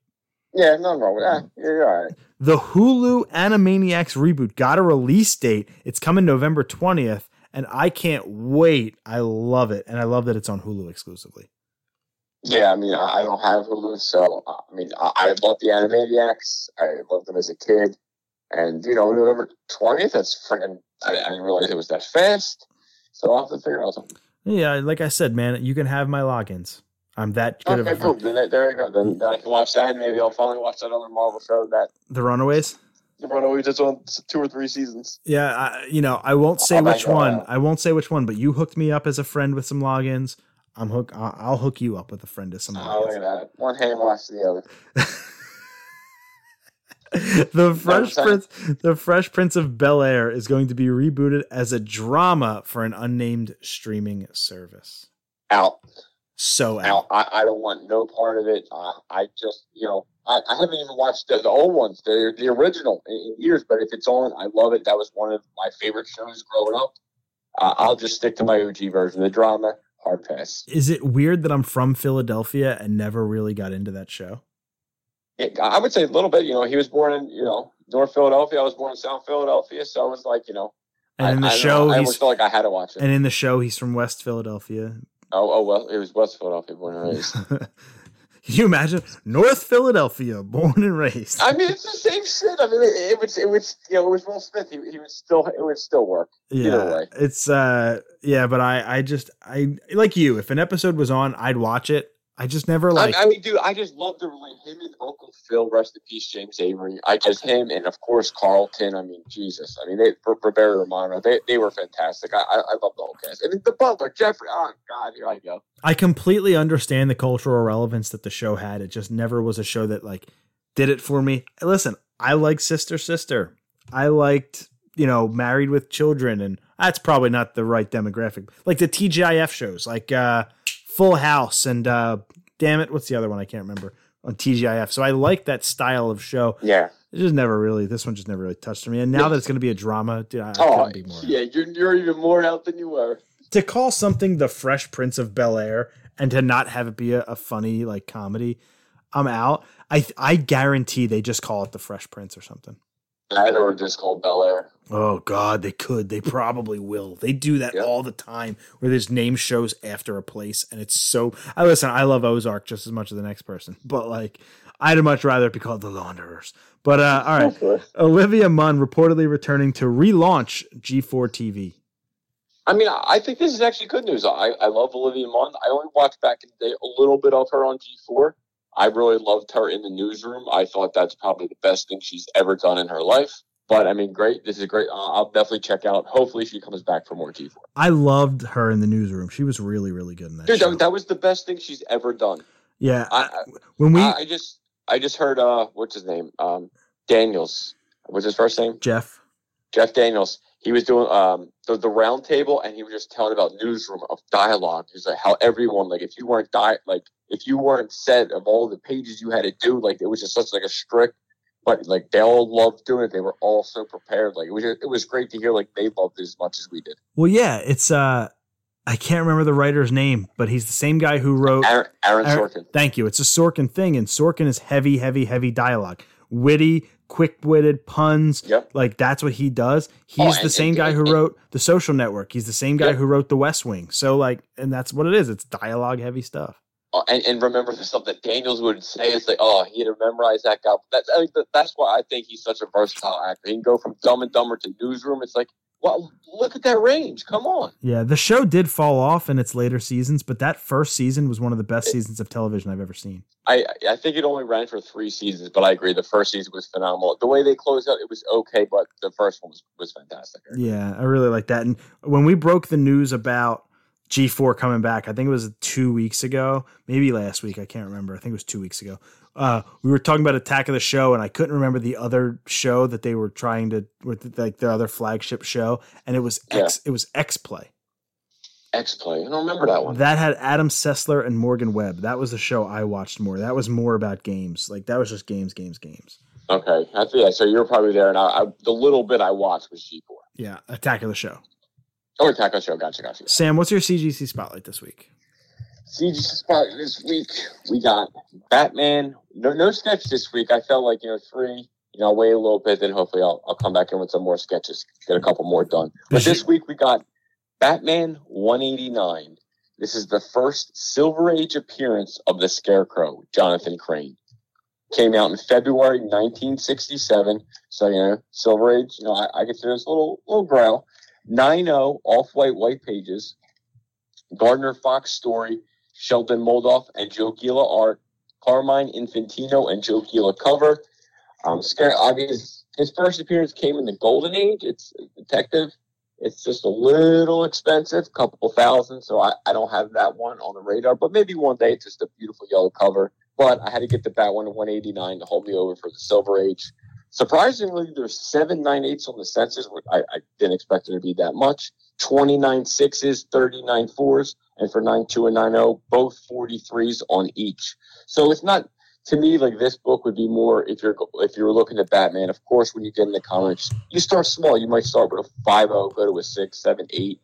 Yeah, nothing wrong with that. You're all right. The Hulu Animaniacs reboot got a release date. It's coming November 20th, and I can't wait. I love it, and I love that it's on Hulu exclusively. Yeah, I mean, I don't have Hulu, so I mean, I love the Animaniacs. I loved them as a kid. And, November 20th, that's freaking... I didn't realize it was that fast. So I'll have to figure out something. Yeah, like I said, man, you can have my logins. I'm that good of a... Cool. Then, there you go. Then I can watch that, and maybe I'll finally watch that other Marvel show that... The Runaways? The Runaways, that's on 2 or 3 seasons. Yeah, I won't say which one. I won't say which one, but you hooked me up as a friend with some logins. I'll hook you up with a friend as some logins. Oh, look at that. One hand watch the other. The Fresh Prince of Bel-Air is going to be rebooted as a drama for an unnamed streaming service. Out. So out. I don't want no part of it. I just, I haven't even watched the old ones, the original in years, but if it's on, I love it. That was one of my favorite shows growing up. I'll just stick to my OG version of the drama. Hard pass. Is it weird that I'm from Philadelphia and never really got into that show? I would say a little bit. He was born in, North Philadelphia. I was born in South Philadelphia. So I was like, and in the show, I always felt like I had to watch it. And in the show, he's from West Philadelphia. Oh, well, it was West Philadelphia, born and raised. Can you imagine North Philadelphia, born and raised? I mean, it's the same shit. I mean, it was Will Smith. It would still work. Yeah, either way. It's but I like you. If an episode was on, I'd watch it. I just never like. I mean, dude, I just love the relate him and Uncle Phil. Rest in peace, James Avery. Him and of course Carlton. I mean, Jesus. I mean, Barry Romano. They were fantastic. I love the whole cast. And the Butler, Jeffrey. Oh God, here I go. I completely understand the cultural relevance that the show had. It just never was a show that like did it for me. Listen, I like Sister. I liked Married with Children, and that's probably not the right demographic. Like the TGIF shows, like. Full House and what's the other one? I can't remember on TGIF. So I like that style of show. Yeah, this one just never really touched me. And now that it's going to be a drama, dude, I couldn't be more. Yeah, you're even more out than you were. To call something the Fresh Prince of Bel-Air and to not have it be a funny like comedy, I'm out. I guarantee they just call it the Fresh Prince or something. That or just called Bel-Air. Oh, God, they could. They probably will. They do that all the time where there's name shows after a place. And it's so – I love Ozark just as much as the next person. But, like, I'd much rather it be called The Launderers. But, all right. Okay. Olivia Munn reportedly returning to relaunch G4 TV. I mean, I think this is actually good news. I love Olivia Munn. I only watched back in the day a little bit of her on G4. I really loved her in The Newsroom. I thought that's probably the best thing she's ever done in her life. But, I mean, great. This is great. I'll definitely check out. Hopefully she comes back for more G4. I loved her in The Newsroom. She was really, really good in that show. That was the best thing she's ever done. Yeah. I just heard, what's his name? Daniels. What's his first name? Jeff Daniels. He was doing the round table, and he was just telling about Newsroom of dialogue. He's like how everyone, like if you weren't if you weren't set of all the pages you had to do, like it was just such like a strict, but like they all loved doing it. They were all so prepared. Like it was great to hear like they loved it as much as we did. Well, yeah, it's I can't remember the writer's name, but he's the same guy who wrote Aaron Sorkin. Thank you. It's a Sorkin thing, and Sorkin is heavy, heavy, heavy dialogue, witty. Quick-witted puns, like that's what he does. He's the same guy who wrote The Social Network. He's the same guy who wrote The West Wing. So, like, and that's what it is. It's dialogue-heavy stuff. And remember the stuff that Daniels would say is like, he had to memorize that guy. That's why I think he's such a versatile actor. He can go from Dumb and Dumber to Newsroom. It's like, well, look at that range. Come on. Yeah, the show did fall off in its later seasons, but that first season was one of the best seasons of television I've ever seen. I think it only ran for 3 seasons, but I agree. The first season was phenomenal. The way they closed out, it was okay, but the first one was fantastic. Yeah, I really like that. And when we broke the news about G4 coming back, I think it was 2 weeks ago, maybe last week. I can't remember. I think it was 2 weeks ago. We were talking about Attack of the Show, and I couldn't remember the other show that they were trying to, with like their other flagship show, and it was It was X-Play. X-Play, I don't remember that one. That had Adam Sessler and Morgan Webb. That was the show I watched more. That was more about games. Like that was just games. Okay, so you're probably there, and the little bit I watched was G4. Yeah, Attack of the Show. Or Taco Show. Gotcha. Sam, what's your CGC spotlight this week? CGC spotlight this week, we got Batman. No sketch this week. I felt like, three. I'll wait a little bit, then hopefully I'll come back in with some more sketches, get a couple more done. But this week we got Batman 189. This is the first Silver Age appearance of the Scarecrow, Jonathan Crane. Came out in February 1967. So, Silver Age, I consider this a little growl. 9-0, off-white, white pages. Gardner Fox story, Sheldon Moldoff and Joe Gila art. Carmine Infantino and Joe Gila cover. His first appearance came in the Golden Age. It's a detective. It's just a little expensive, couple thousand, so I don't have that one on the radar. But maybe one day, it's just a beautiful yellow cover. But I had to get the Batman at 189 to hold me over for the Silver Age. Surprisingly, there's 7 9/8 on the census. I didn't expect it to be that much. 29 6s, 39 4s, and for 92 and 90, both 43s on each. So it's not. To me, like, this book would be more if you're looking at Batman. Of course, when you get into comics, you start small. You might start with a 5-0, go to a 6, 7, 8.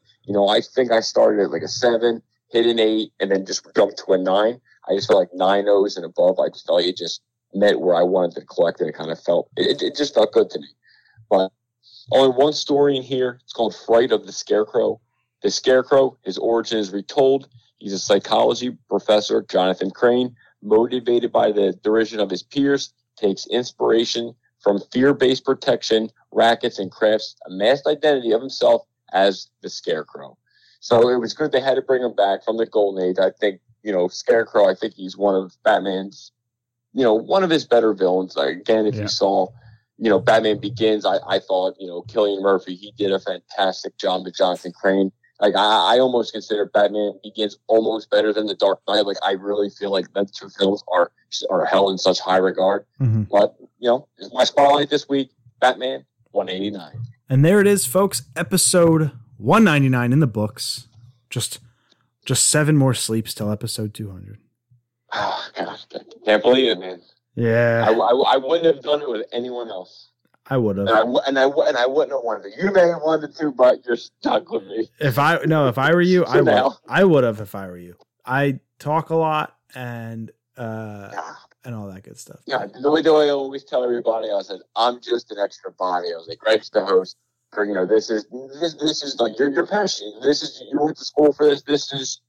I think I started at like a 7, hit an 8, and then just jumped to a 9. I just felt like 9-0s and above. I just felt like it just met where I wanted to collect, and it kind of felt it just felt good to me. But only one story in here. It's called Fright of the Scarecrow. The Scarecrow, his origin is retold. He's a psychology professor, Jonathan Crane. Motivated by the derision of his peers, takes inspiration from fear-based protection, rackets, and crafts a masked identity of himself as the Scarecrow. So it was good they had to bring him back from the Golden Age. I think, Scarecrow, I think he's one of Batman's, one of his better villains. Again, if you saw, Batman Begins, I thought, Cillian Murphy, he did a fantastic job with Jonathan Crane. Like, I almost consider Batman Begins almost better than The Dark Knight. Like, I really feel like those two films are held in such high regard. Mm-hmm. But, it's my spotlight this week, Batman 189. And there it is, folks, episode 199 in the books. Just 7 more sleeps till episode 200. Oh, gosh, I can't believe it, man. Yeah. I wouldn't have done it with anyone else. I would have, and I wouldn't have wanted to. You may have wanted to, but you're stuck with me. If I were you, I would have. If I were you, I talk a lot and all that good stuff. Yeah, the way I always tell everybody, I said I'm just an extra body. I was like, Greg's the host. Or, this is like your passion. This is you went to school for this. This is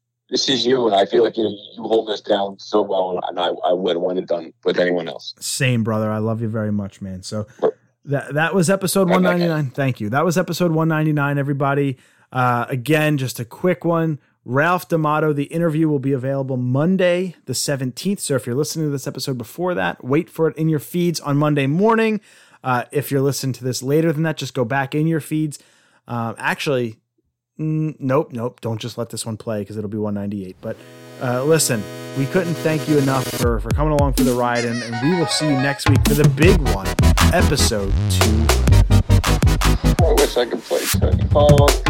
you, and I feel like you hold this down so well, and I wouldn't want it done with anyone else. Same, brother. I love you very much, man. So. That was episode 199. Thank you. That was episode 199, everybody. Again, just a quick one. Ralph D'Amato, the interview will be available Monday, the 17th. So if you're listening to this episode before that, wait for it in your feeds on Monday morning. If you're listening to this later than that, just go back in your feeds. Nope. Don't just let this one play because it'll be 198. But listen, we couldn't thank you enough for coming along for the ride, and we will see you next week for the big one. Episode 2. I wish I could play Tony Hawk.